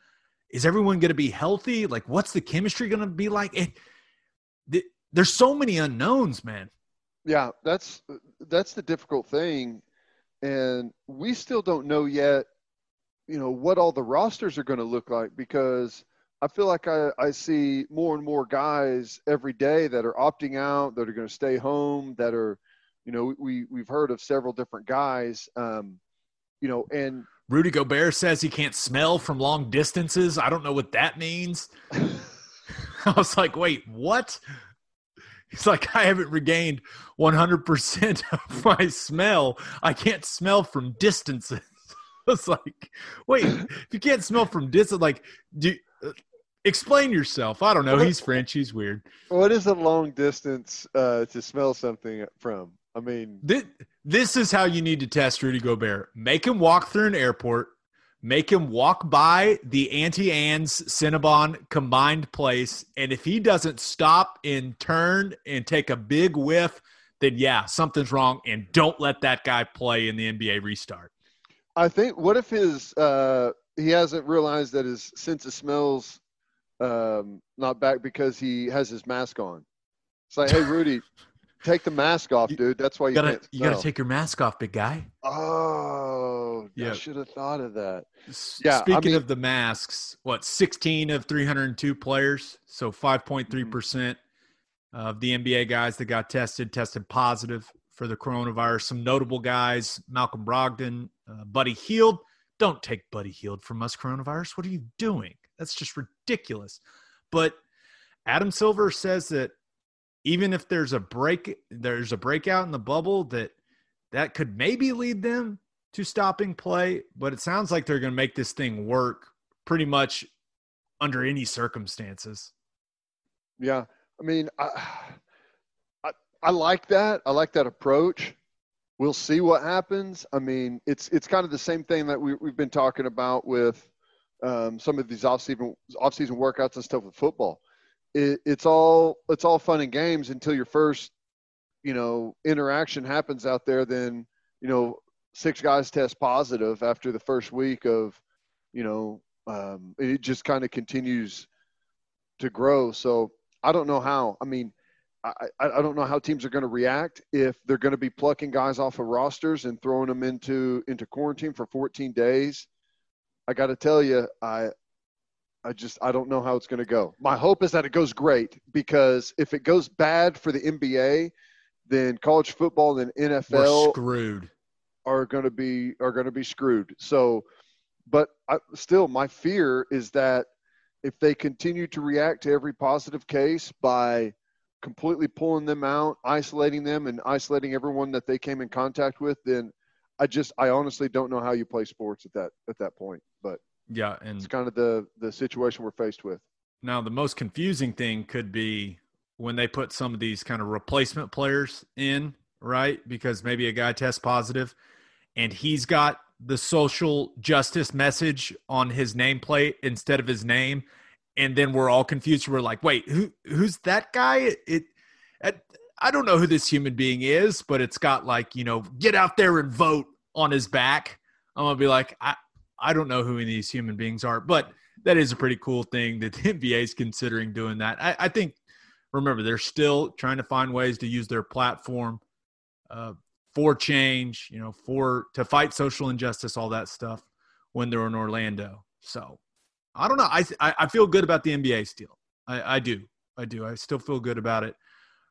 Is everyone going to be healthy? Like, what's the chemistry going to be like? It, th- there's so many unknowns, man. Yeah, that's that's the difficult thing. And we still don't know yet, you know, what all the rosters are going to look like, because I feel like I, I see more and more guys every day that are opting out, that are going to stay home, that are, you know, we, we've heard of several different guys, um, you know, and Rudy Gobert says he can't smell from long distances. I don't know what that means. I was like, wait, what? He's like, I haven't regained one hundred percent of my smell. I can't smell from distances. I was like, wait, if you can't smell from distance, like, do uh, explain yourself. I don't know. He's French. He's weird. What is a long distance uh, to smell something from? I mean, this, this is how you need to test Rudy Gobert. Make him walk through an airport. Make him walk by the Auntie Anne's Cinnabon combined place, and if he doesn't stop and turn and take a big whiff, then, yeah, something's wrong, and don't let that guy play in the N B A restart. I think – what if his uh, – he hasn't realized that his sense of smell's um, not back because he has his mask on? It's like, hey, Rudy, take the mask off, dude. That's why you, you gotta, can't You got to take your mask off, big guy. Oh, yeah. I should have thought of that. S- yeah, speaking I mean, of the masks, what, sixteen of three hundred two players, so five point three percent mm-hmm. of the N B A guys that got tested, tested positive for the coronavirus. Some notable guys, Malcolm Brogdon, uh, Buddy Hield. Don't take Buddy Hield from us, coronavirus. What are you doing? That's just ridiculous. But Adam Silver says that even if there's a break, there's a breakout in the bubble, that that could maybe lead them to stopping play. But it sounds like they're going to make this thing work pretty much under any circumstances. Yeah. I mean, I, I, I like that. I like that approach. We'll see what happens. I mean, it's it's kind of the same thing that we, we've been talking about with um, some of these off-season, off-season workouts and stuff with football. It's all it's all fun and games until your first, you know, interaction happens out there. Then, you know, six guys test positive after the first week of, you know, um, it just kind of continues to grow. So I don't know how. I mean, I, I don't know how teams are going to react if they're going to be plucking guys off of rosters and throwing them into into quarantine for fourteen days. I got to tell you, I. I just – I don't know how it's going to go. My hope is that it goes great, because if it goes bad for the N B A, then college football and N F L We're screwed. are going to be are going to be screwed. So, but I, still, my fear is that if they continue to react to every positive case by completely pulling them out, isolating them, and isolating everyone that they came in contact with, then I just – I honestly don't know how you play sports at that at that point, but – Yeah, and it's kind of the, the situation we're faced with. Now, the most confusing thing could be when they put some of these kind of replacement players in, right? Because maybe a guy tests positive and he's got the social justice message on his nameplate instead of his name. And then we're all confused. We're like, wait, who who's that guy? It, it, it I don't know who this human being is, but it's got like, you know, get out there and vote on his back. I'm going to be like, I, I don't know who any of these human beings are, but that is a pretty cool thing that the N B A is considering doing that. I, I think, remember, they're still trying to find ways to use their platform uh, for change, you know, for to fight social injustice, all that stuff when they're in Orlando. So I don't know. I I feel good about the N B A still. I, I do. I do. I still feel good about it.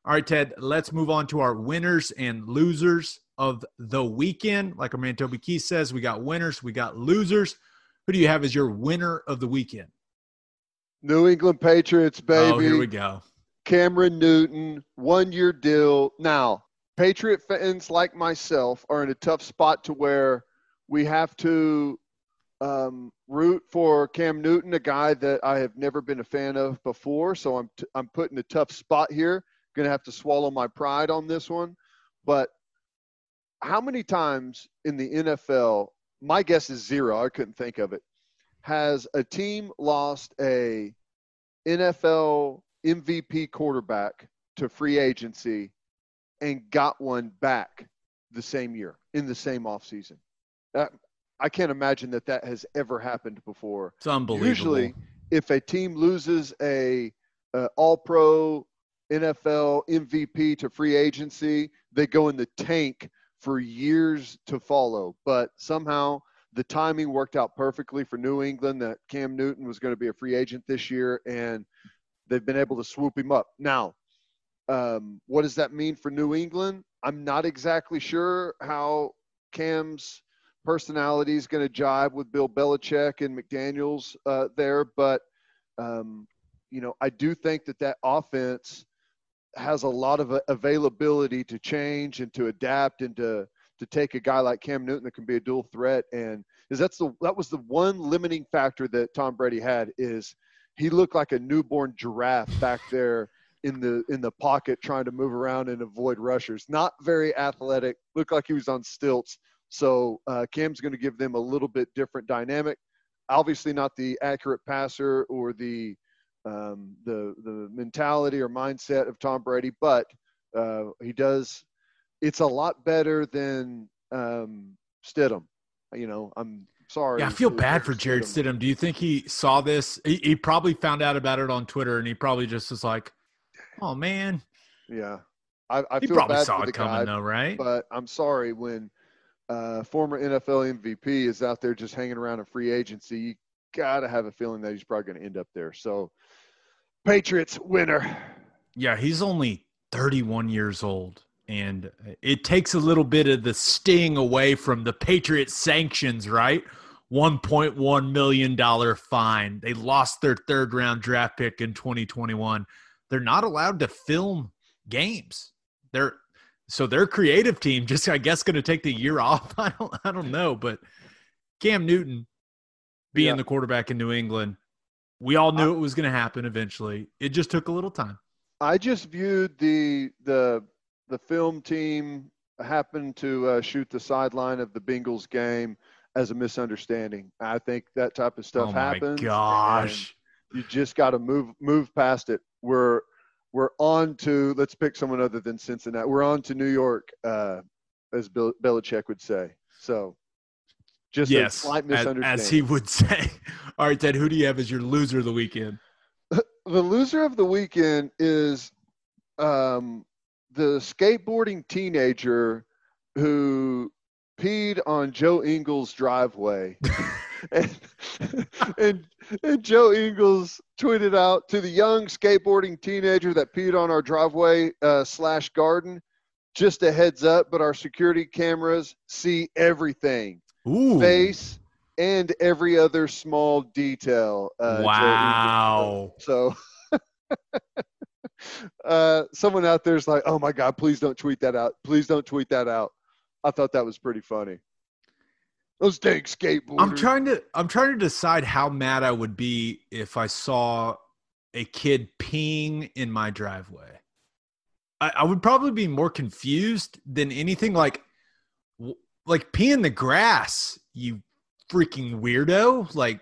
All right, Ted, let's move on to our winners and losers of the weekend. Like our man Toby Keith says, we got winners, we got losers. Who do you have as your winner of the weekend? New England Patriots, baby. Oh, here we go. Cameron Newton, one-year deal. Now, Patriot fans like myself are in a tough spot to where we have to um, root for Cam Newton, a guy that I have never been a fan of before. So I'm t- I'm put in a tough spot here. Going to have to swallow my pride on this one. But how many times in the N F L, my guess is zero, I couldn't think of it, has a team lost a N F L M V P quarterback to free agency and got one back the same year, in the same offseason? That, I can't imagine that that has ever happened before. It's unbelievable. Usually, if a team loses a, a all-pro N F L M V P to free agency, they go in the tank for years to follow. But somehow the timing worked out perfectly for New England that Cam Newton was going to be a free agent this year, and they've been able to swoop him up. Now, um, what does that mean for New England? I'm not exactly sure how Cam's personality is going to jive with Bill Belichick and McDaniels uh, there, but um, you know, I do think that that offense has a lot of availability to change and to adapt and to to take a guy like Cam Newton that can be a dual threat. And is that's the that was the one limiting factor that Tom Brady had, is he looked like a newborn giraffe back there in the in the pocket trying to move around and avoid rushers. Not very athletic, looked like he was on stilts. So uh, Cam's going to give them a little bit different dynamic. Obviously not the accurate passer or the um, the the mentality or mindset of Tom Brady, but uh, he does. It's a lot better than um, Stidham. You know, I'm sorry. Yeah, I feel bad for Jared Stidham. Stidham. Do you think he saw this? He, he probably found out about it on Twitter, and he probably just was like, "Oh man." Yeah, I, I he feel probably bad saw for the it coming guy, though, right? But I'm sorry when uh, former N F L M V P is out there just hanging around in free agency. You gotta have a feeling that he's probably going to end up there. So, Patriots winner. Yeah, he's only thirty-one years old. And it takes a little bit of the sting away from the Patriots sanctions, right? one point one million dollars fine. They lost their third round draft pick in twenty twenty-one. They're not allowed to film games. They're so their creative team just, I guess, going to take the year off. I don't, I don't know, but Cam Newton being yeah. the quarterback in New England, we all knew I, it was going to happen eventually. It just took a little time. I just viewed the the. The film team happened to uh, shoot the sideline of the Bengals game as a misunderstanding. I think that type of stuff happens. Oh, my gosh. You just got to move move past it. We're we're on to – let's pick someone other than Cincinnati. We're on to New York, uh, as Bill, Belichick would say. So, just yes, a slight misunderstanding. As, as he would say. All right, Ted, who do you have as your loser of the weekend? The loser of the weekend is um, – the skateboarding teenager who peed on Joe Ingles' driveway. and, and, and Joe Ingles tweeted out, "To the young skateboarding teenager that peed on our driveway uh, slash garden, just a heads up, but our security cameras see everything. Ooh. Face and every other small detail." Uh, wow. So... Uh, someone out there's like, "Oh my God, please don't tweet that out. Please don't tweet that out." I thought that was pretty funny. Those dang skateboarders. I'm trying to, I'm trying to decide how mad I would be if I saw a kid peeing in my driveway. I, I would probably be more confused than anything. Like, like pee in the grass, you freaking weirdo. Like,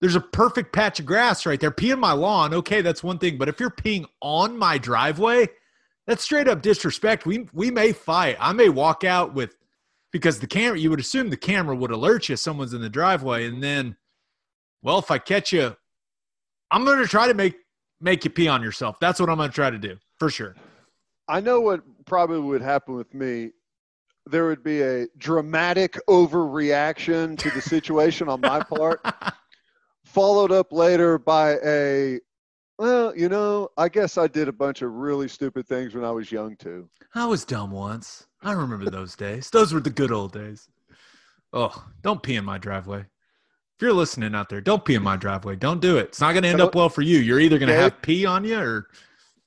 there's a perfect patch of grass right there. Pee in my lawn, okay, that's one thing. But if you're peeing on my driveway, that's straight up disrespect. We we may fight. I may walk out with – because the camera – you would assume the camera would alert you someone's in the driveway. And then, well, if I catch you, I'm going to try to make, make you pee on yourself. That's what I'm going to try to do for sure. I know what probably would happen with me. There would be a dramatic overreaction to the situation on my part. Followed up later by a, well, you know, I guess I did a bunch of really stupid things when I was young, too. I was dumb once. I remember those days. Those were the good old days. Oh, don't pee in my driveway. If you're listening out there, don't pee in my driveway. Don't do it. It's not going to end don't, up well for you. You're either going to have pee on you or...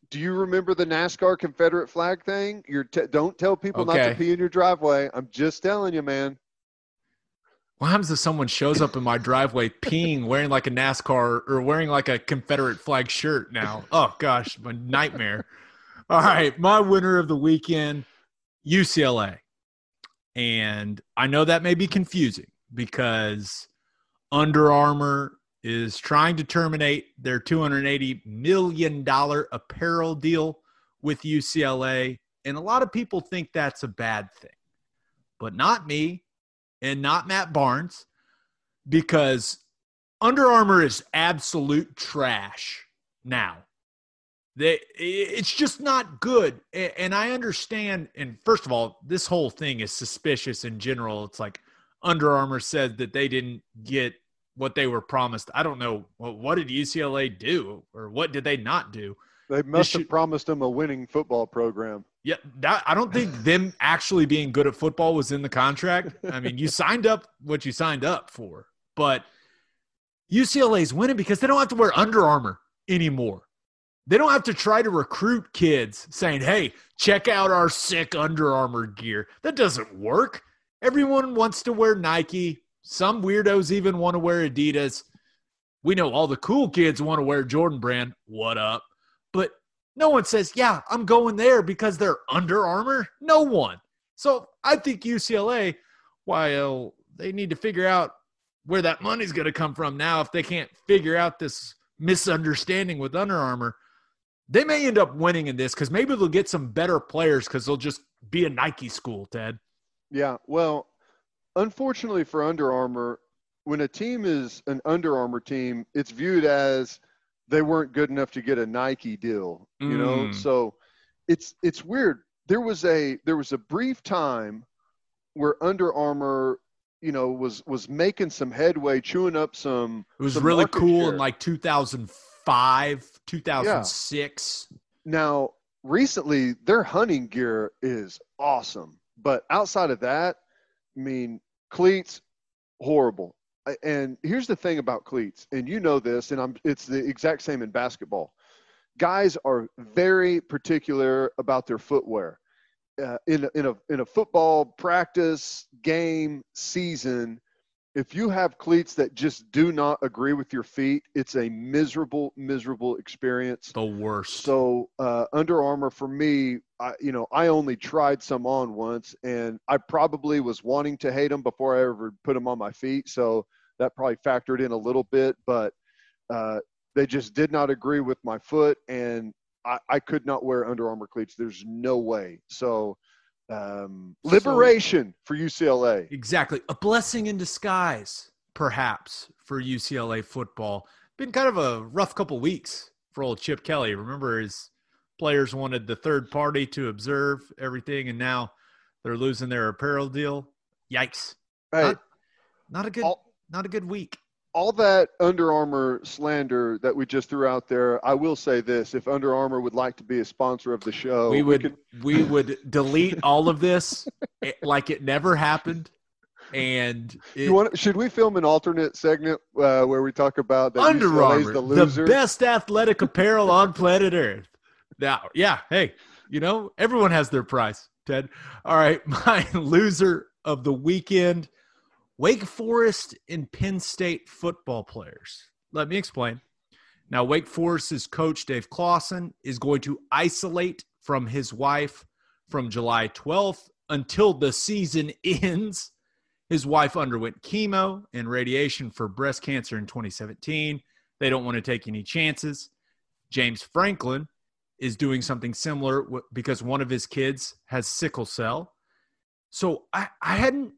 Do you remember the NASCAR Confederate flag thing? You're te- Don't tell people okay. not to pee in your driveway. I'm just telling you, man. What happens if someone shows up in my driveway peeing, wearing like a NASCAR or wearing like a Confederate flag shirt now? Oh, gosh, my nightmare. All right, my winner of the weekend, U C L A. And I know that may be confusing because Under Armour is trying to terminate their two hundred eighty million dollars apparel deal with U C L A. And a lot of people think that's a bad thing, but not me. And not Matt Barnes, because Under Armour is absolute trash now. They, it's just not good. And I understand. And first of all, this whole thing is suspicious in general. It's like Under Armour said that they didn't get what they were promised. I don't know. Well, what did U C L A do, or what did they not do? They must should, have promised them a winning football program. Yeah. That, I don't think them actually being good at football was in the contract. I mean, you signed up what you signed up for, but U C L A's winning because they don't have to wear Under Armour anymore. They don't have to try to recruit kids saying, hey, check out our sick Under Armour gear. That doesn't work. Everyone wants to wear Nike. Some weirdos even want to wear Adidas. We know all the cool kids want to wear Jordan brand. What up? But no one says, yeah, I'm going there because they're Under Armour. No one. So I think U C L A, while they need to figure out where that money's going to come from now, if they can't figure out this misunderstanding with Under Armour, they may end up winning in this because maybe they'll get some better players because they'll just be a Nike school, Ted. Yeah, well, unfortunately for Under Armour, when a team is an Under Armour team, it's viewed as they weren't good enough to get a Nike deal, you mm. know? So it's it's weird. There was a there was a brief time where Under Armour, you know, was was making some headway, chewing up some – It was some really cool share. In like two thousand four. two thousand five, two thousand six Yeah. Now, recently, their hunting gear is awesome. But outside of that, I mean, cleats, horrible. And here's the thing about cleats, and you know this, and I'm, it's the exact same in basketball. Guys are very particular about their footwear. Uh, in, in, a, in a football practice, game, season, if you have cleats that just do not agree with your feet, it's a miserable, miserable experience. The worst. So uh, Under Armour for me, I, you know, I only tried some on once, and I probably was wanting to hate them before I ever put them on my feet. So that probably factored in a little bit, but uh, they just did not agree with my foot, and I, I could not wear Under Armour cleats. There's no way. So um liberation so, for U C L A. Exactly. A blessing in disguise, perhaps, for U C L A football. Been kind of a rough couple weeks for old Chip Kelly. Remember, his players wanted the third party to observe everything, and now they're losing their apparel deal. Yikes. Hey, not, not a good all, not a good week. All that Under Armour slander that we just threw out there, I will say this. If Under Armour would like to be a sponsor of the show, we would we, could... we would delete all of this like it never happened. And it, you want, should we film an alternate segment uh, where we talk about that Under Armour, the, the best athletic apparel on planet Earth? Now, yeah, hey, you know, everyone has their price, Ted. All right, my loser of the weekend. Wake Forest and Penn State football players. Let me explain. Now, Wake Forest's coach, Dave Clawson, is going to isolate from his wife from July twelfth until the season ends. His wife underwent chemo and radiation for breast cancer in twenty seventeen. They don't want to take any chances. James Franklin is doing something similar because one of his kids has sickle cell. So I, I hadn't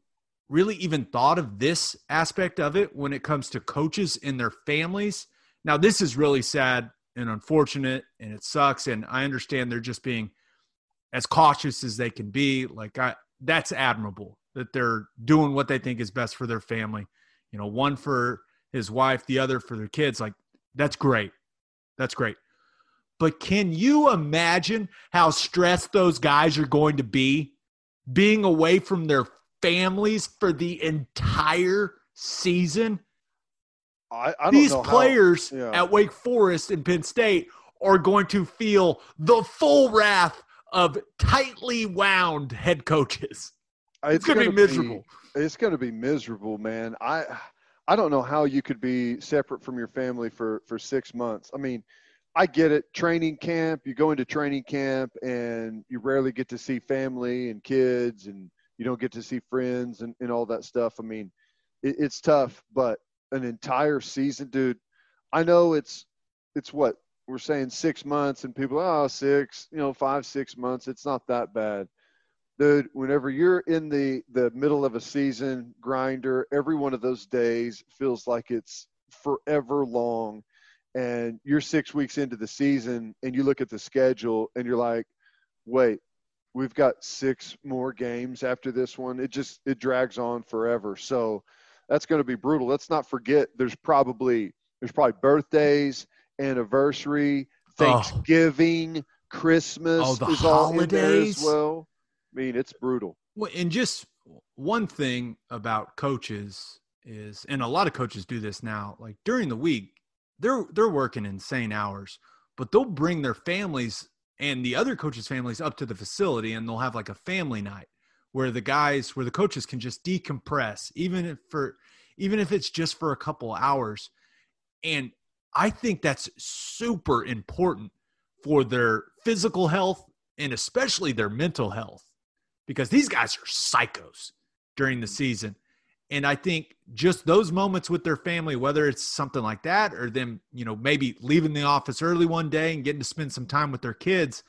really even thought of this aspect of it when it comes to coaches and their families. Now, this is really sad and unfortunate, and it sucks, and I understand they're just being as cautious as they can be. Like, I, that's admirable that they're doing what they think is best for their family. You know, one for his wife, the other for their kids. Like, that's great. That's great. But can you imagine how stressed those guys are going to be being away from their families for the entire season? I, I don't These know players how, yeah. at Wake Forest and Penn State are going to feel the full wrath of tightly wound head coaches. It's, it's going to be miserable. Be, it's going to be miserable, man. I I don't know how you could be separate from your family for, for six months. I mean, I get it. Training camp, you go into training camp and you rarely get to see family and kids, and you don't get to see friends and, and all that stuff. I mean, it, it's tough, but an entire season, dude, I know it's, it's what we're saying, six months and people, oh, six, you know, five, six months. It's not that bad. Dude, whenever you're in the, the middle of a season grinder, every one of those days feels like it's forever long. and you're six weeks into the season and you look at the schedule and you're like, wait, we've got six more games after this one. It just, it drags on forever. So that's going to be brutal. Let's not forget there's probably, there's probably birthdays, anniversary, Thanksgiving, oh. Christmas. Oh, the is holidays. All in there as well. I mean, it's brutal. Well, and just one thing about coaches is, and a lot of coaches do this now, like during the week, they're they're working insane hours, but they'll bring their families and the other coaches' families up to the facility, and they'll have like a family night where the guys, where the coaches can just decompress, even if for, even if it's just for a couple hours. And I think that's super important for their physical health and especially their mental health, because these guys are psychos during the season. And I think just those moments with their family, whether it's something like that or them, you know, maybe leaving the office early one day and getting to spend some time with their kids,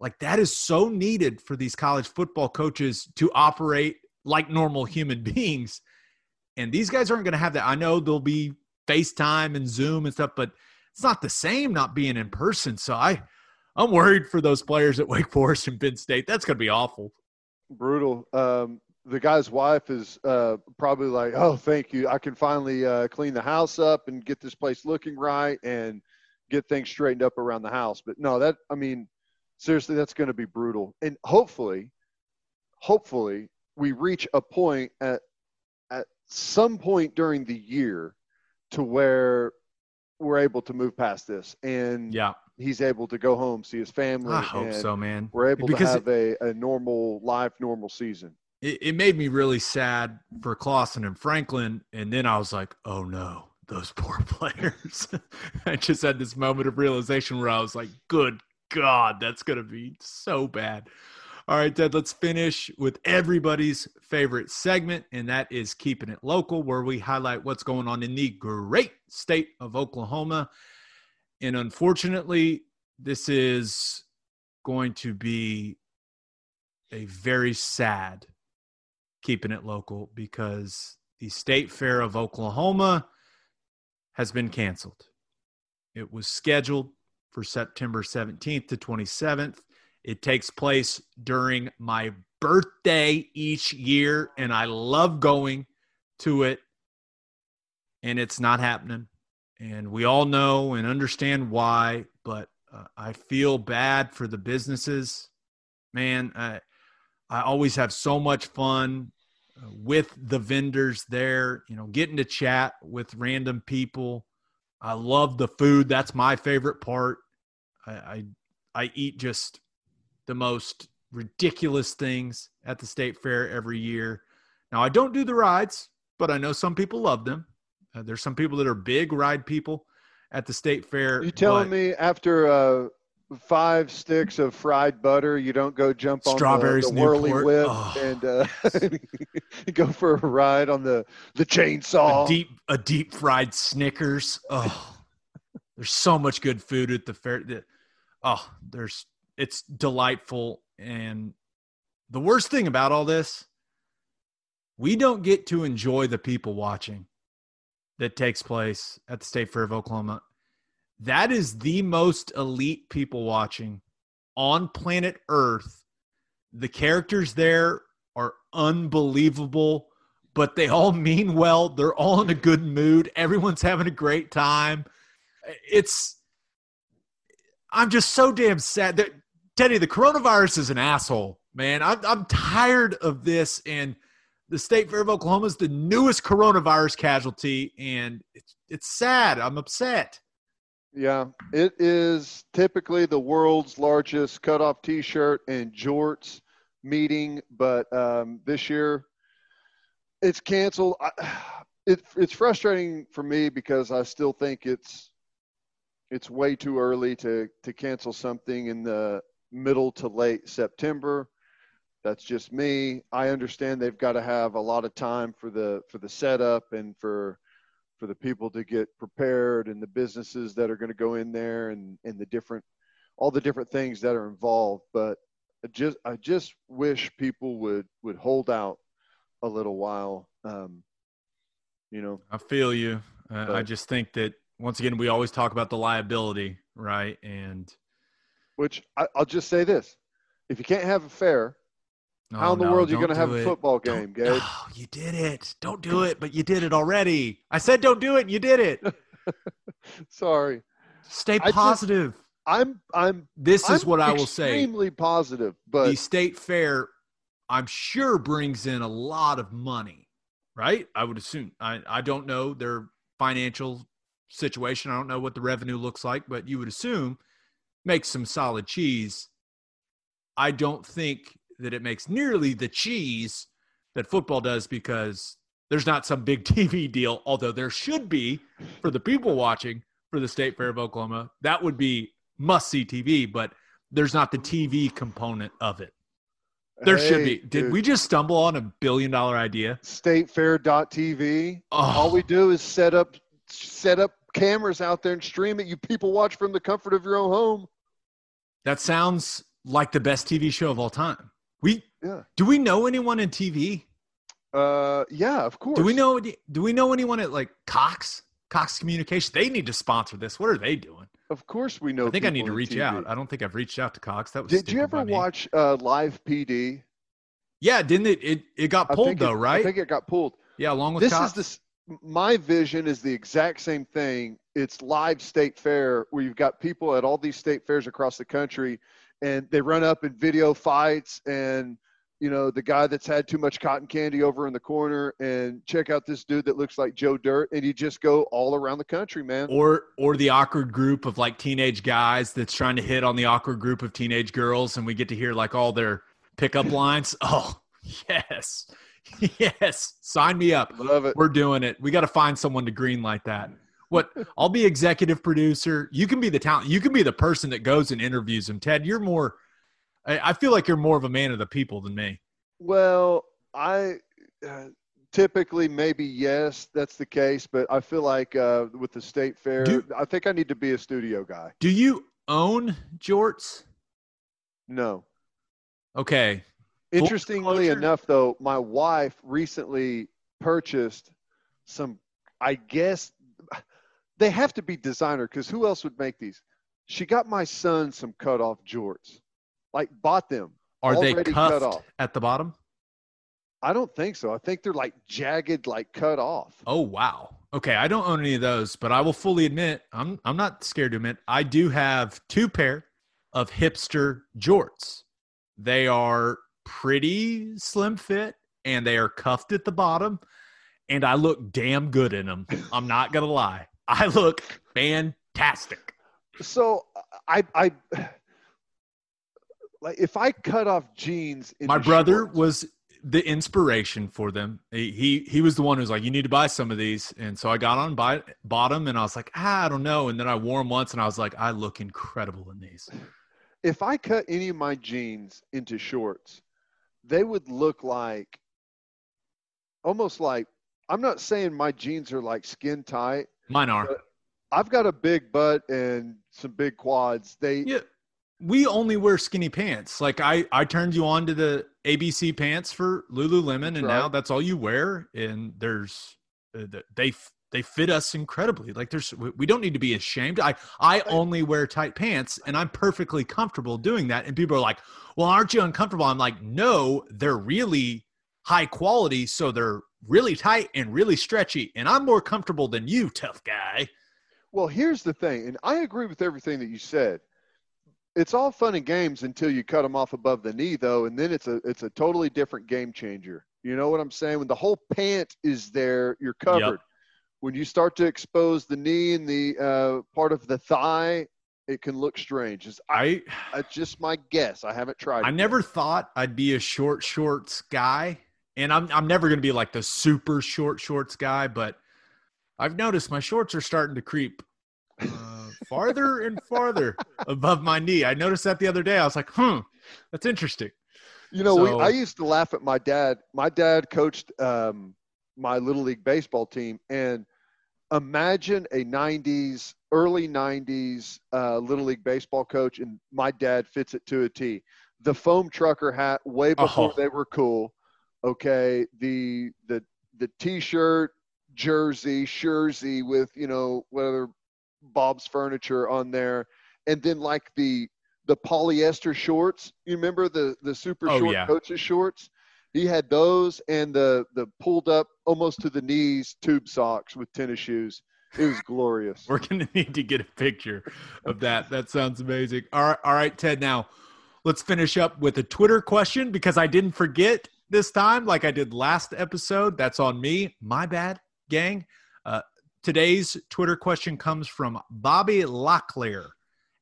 like that is so needed for these college football coaches to operate like normal human beings. And these guys aren't going to have that. I know there'll be FaceTime and Zoom and stuff, but it's not the same not being in person. So I, I'm worried for those players at Wake Forest and Penn State. That's going to be awful. Brutal. Um, The guy's wife is uh, probably like, oh, thank you. I can finally uh, clean the house up and get this place looking right and get things straightened up around the house. But no, that, I mean, seriously, that's going to be brutal. And hopefully, hopefully we reach a point at, at some point during the year to where we're able to move past this. And yeah, he's able to go home, see his family. I hope and so, man. We're able because to have a, a normal life, normal season. It made me really sad for Clausen and Franklin, and then I was like, oh, no, those poor players. I just had this moment of realization where I was like, good God, that's going to be so bad. All right, Ted, let's finish with everybody's favorite segment, and that is Keeping It Local, where we highlight what's going on in the great state of Oklahoma. And unfortunately, this is going to be a very sad Keeping It Local, because the State Fair of Oklahoma has been canceled. It was scheduled for September seventeenth to twenty-seventh. It takes place during my birthday each year, and I love going to it, and it's not happening. And we all know and understand why, but uh, I feel bad for the businesses. Man, I, I always have so much fun with the vendors there, you know, getting to chat with random people. I love the food. That's my favorite part. I, I, I eat just the most ridiculous things at the State Fair every year. Now, I don't do the rides, but I know some people love them. Uh, there's some people that are big ride people at the State Fair. You telling but, me after uh, five sticks of fried butter, you don't go jump on the, the whirly whip oh, and uh, go for a ride on the, the chainsaw. A deep, a deep fried Snickers. Oh, there's so much good food at the fair. Oh, there's it's delightful. And the worst thing about all this, we don't get to enjoy the people watching that takes place at the State Fair of Oklahoma. That is the most elite people watching on planet Earth. The characters there are unbelievable, but they all mean well. They're all in a good mood. Everyone's having a great time. It's – I'm just so damn sad. That, Teddy, the coronavirus is an asshole, man. I'm, I'm tired of this, and the State Fair of Oklahoma is the newest coronavirus casualty, and it's, it's sad. I'm upset. Yeah, it is typically the world's largest cutoff T-shirt and jorts meeting, but um, this year it's canceled. I, it, it's frustrating for me because I still think it's it's way too early to, to cancel something in the middle to late September. That's just me. I understand they've got to have a lot of time for the for the setup and for – for the people to get prepared and the businesses that are going to go in there and, and the different, all the different things that are involved. But I just, I just wish people would, would hold out a little while. Um, you know, I feel you. Uh, I just think that once again, we always talk about the liability, right? And which I, I'll just say this. If you can't have a fair, oh, how in the no, world are you going to have it. a football game, Gabe? Oh, you did it. Don't do it, but you did it already. I said don't do it, and you did it. Sorry. Stay positive. Just, I'm I'm this is I'm what I will say. Extremely positive, but the state fair, I'm sure, brings in a lot of money, right? I would assume. I, I don't know their financial situation. I don't know what the revenue looks like, but you would assume makes some solid cheese. I don't think that it makes nearly the cheese that football does because there's not some big T V deal, although there should be for the people watching for the State Fair of Oklahoma. That would be must-see T V, but there's not the T V component of it. There hey, should be. Did dude. we just stumble on a billion-dollar idea? state fair dot t v. Oh. All we do is set up set up cameras out there and stream it. You people watch from the comfort of your own home. That sounds like the best T V show of all time. We yeah. Do we know anyone in T V? Uh, yeah, of course. Do we know? Do we know anyone at like Cox? Cox Communications? They need to sponsor this. What are they doing? Of course, we know. I think I need to reach T V. out. I don't think I've reached out to Cox. That was. Did you ever watch uh, Live P D? Yeah, didn't it? It, it got pulled though, it, right? I think it got pulled. Yeah, along with this Cox. is this. My vision is the exact same thing. It's live state fair where you've got people at all these state fairs across the country, and they run up and video fights and. You know, the guy that's had too much cotton candy over in the corner, and check out this dude that looks like Joe Dirt, and you just go all around the country, man. Or or the awkward group of, like, teenage guys that's trying to hit on the awkward group of teenage girls, and we get to hear, like, all their pickup lines. Oh, yes. Yes. Sign me up. Love it. We're doing it. We got to find someone to green light that. What? I'll be executive producer. You can be the talent. You can be the person that goes and interviews them. Ted, you're more – I feel like you're more of a man of the people than me. Well, I uh, typically maybe yes, that's the case, but I feel like uh, with the state fair, do, I think I need to be a studio guy. Do you own jorts? No. Okay. Interestingly enough, though, my wife recently purchased some, I guess, they have to be designer because who else would make these? She got my son some cutoff jorts. Like bought them. Are they cut off at the bottom? I don't think so. I think they're like jagged, like cut off. Oh wow. Okay, I don't own any of those, but I will fully admit, I'm I'm not scared to admit, I do have two pair of hipster jorts. They are pretty slim fit, and they are cuffed at the bottom, and I look damn good in them. I'm not gonna lie, I look fantastic. So I I. Like if I cut off jeans, in my brother shorts. was the inspiration for them. He, he he was the one who was like, "You need to buy some of these." And so I got on, buy, bought them, and I was like, ah, "I don't know." And then I wore them once, and I was like, "I look incredible in these." If I cut any of my jeans into shorts, they would look like almost like I'm not saying my jeans are like skin tight. Mine are. But I've got a big butt and some big quads. They. Yeah. We only wear skinny pants. Like I, I turned you on to the A B C pants for Lululemon, and right. now that's all you wear. And there's, they, they fit us incredibly. Like there's, we don't need to be ashamed. I, I only wear tight pants, and I'm perfectly comfortable doing that. And people are like, "Well, aren't you uncomfortable?" I'm like, "No, they're really high quality, so they're really tight and really stretchy, and I'm more comfortable than you, tough guy." Well, here's the thing, and I agree with everything that you said. It's all fun and games until you cut them off above the knee, though, and then it's a it's a totally different game changer. You know what I'm saying? When the whole pant is there, you're covered. Yep. When you start to expose the knee and the uh, part of the thigh, it can look strange. It's, I, I, it's just my guess. I haven't tried I it never yet. Thought I'd be a short shorts guy, and I'm I'm never going to be like the super short shorts guy, but I've noticed my shorts are starting to creep Uh, farther and farther above my knee. I noticed that the other day. I was like, hmm, that's interesting. You know, so, we, I used to laugh at my dad. My dad coached um, my Little League baseball team. And imagine a nineties, early nineties uh, Little League baseball coach, and my dad fits it to a T. The foam trucker hat way before oh. they were cool. Okay, the the the T-shirt, jersey, jersey with, you know, whatever – Bob's Furniture on there. And then like the the polyester shorts. You remember the the super oh, short yeah. coaches shorts? He had those and the the pulled up almost to the knees tube socks with tennis shoes. It was glorious. We're going to need to get a picture of that. That sounds amazing. All right, all right, Ted. Now let's finish up with a Twitter question because I didn't forget this time like I did last episode. That's on me. My bad, gang. Uh, today's Twitter question comes from Bobby Locklear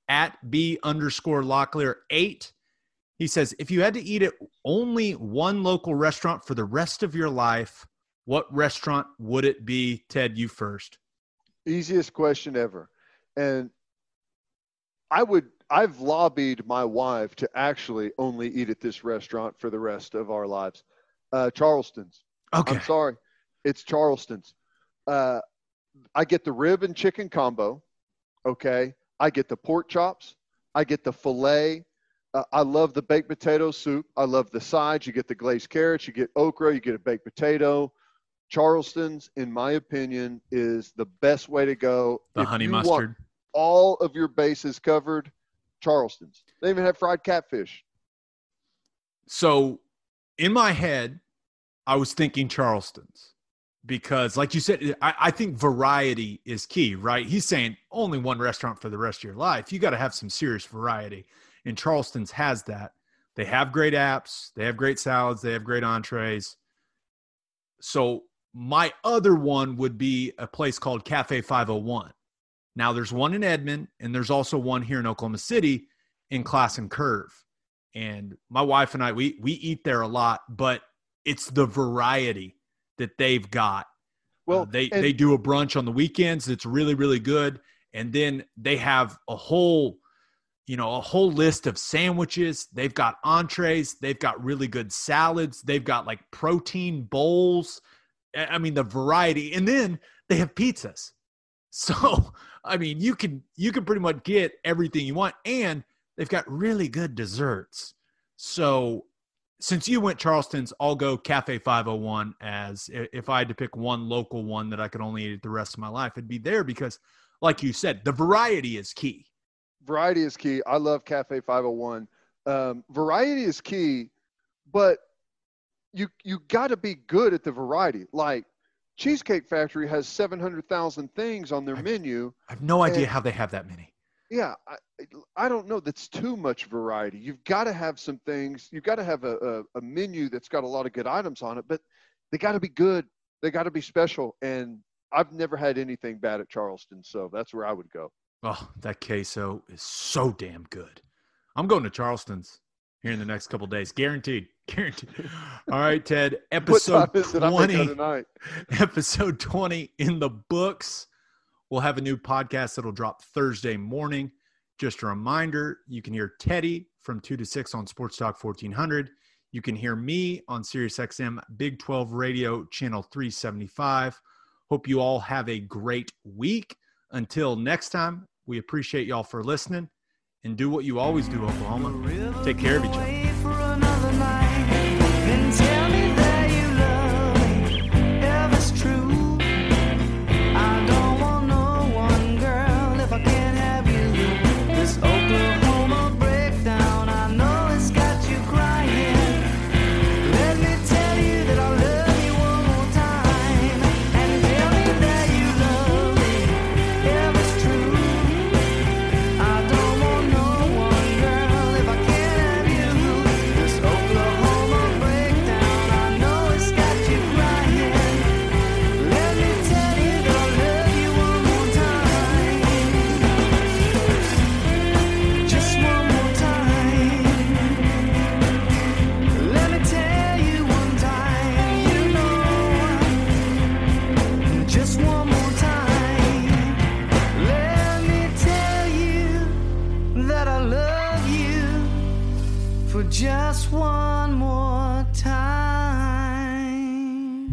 at B underscore Locklear eight. He says, if you had to eat at only one local restaurant for the rest of your life, what restaurant would it be? Ted, you first. Easiest question ever. And I would, I've lobbied my wife to actually only eat at this restaurant for the rest of our lives. Uh, Charleston's. Okay. I'm sorry. It's Charleston's. Uh, I get the rib and chicken combo. Okay. I get the pork chops. I get the filet. Uh, I love the baked potato soup. I love the sides. You get the glazed carrots. You get okra. You get a baked potato. Charleston's, in my opinion, is the best way to go. The if honey you mustard. Want all of your bases covered, Charleston's. They even have fried catfish. So in my head, I was thinking Charleston's because, like you said, I, I think variety is key, right? He's saying only one restaurant for the rest of your life. You got to have some serious variety. And Charleston's has that. They have great apps. They have great salads. They have great entrees. So my other one would be a place called Cafe five oh one. Now there's one in Edmond and there's also one here in Oklahoma City in Class and Curve. And my wife and I, we, we eat there a lot, but it's the variety that they've got. Well, uh, they, and- they do a brunch on the weekends. That's really, really good. And then they have a whole, you know, a whole list of sandwiches. They've got entrees. They've got really good salads. They've got like protein bowls. I mean, the variety. And then they have pizzas. So, I mean, you can, you can pretty much get everything you want. And they've got really good desserts. So since you went Charleston's, I'll go Cafe five oh one as if I had to pick one local one that I could only eat the rest of my life, it'd be there because like you said, the variety is key. Variety is key. I love Cafe five oh one. Um, variety is key, but you you got to be good at the variety. Like Cheesecake Factory has seven hundred thousand things on their I, menu. I have no idea and, how they have that many. Yeah, I, I don't know. That's too much variety. You've got to have some things. You've got to have a, a, a menu that's got a lot of good items on it, but they got to be good. They got to be special. And I've never had anything bad at Charleston, so that's where I would go. Oh, that queso is so damn good. I'm going to Charleston's here in the next couple of days. Guaranteed. Guaranteed. All right, Ted. Episode twenty. Episode twenty in the books. We'll have a new podcast that'll drop Thursday morning. Just a reminder, you can hear Teddy from two to six on Sports Talk fourteen hundred. You can hear me on SiriusXM Big twelve Radio, Channel three seventy-five. Hope you all have a great week. Until next time. We appreciate y'all for listening, and do what you always do, Oklahoma. Take care of each other. Just one more time.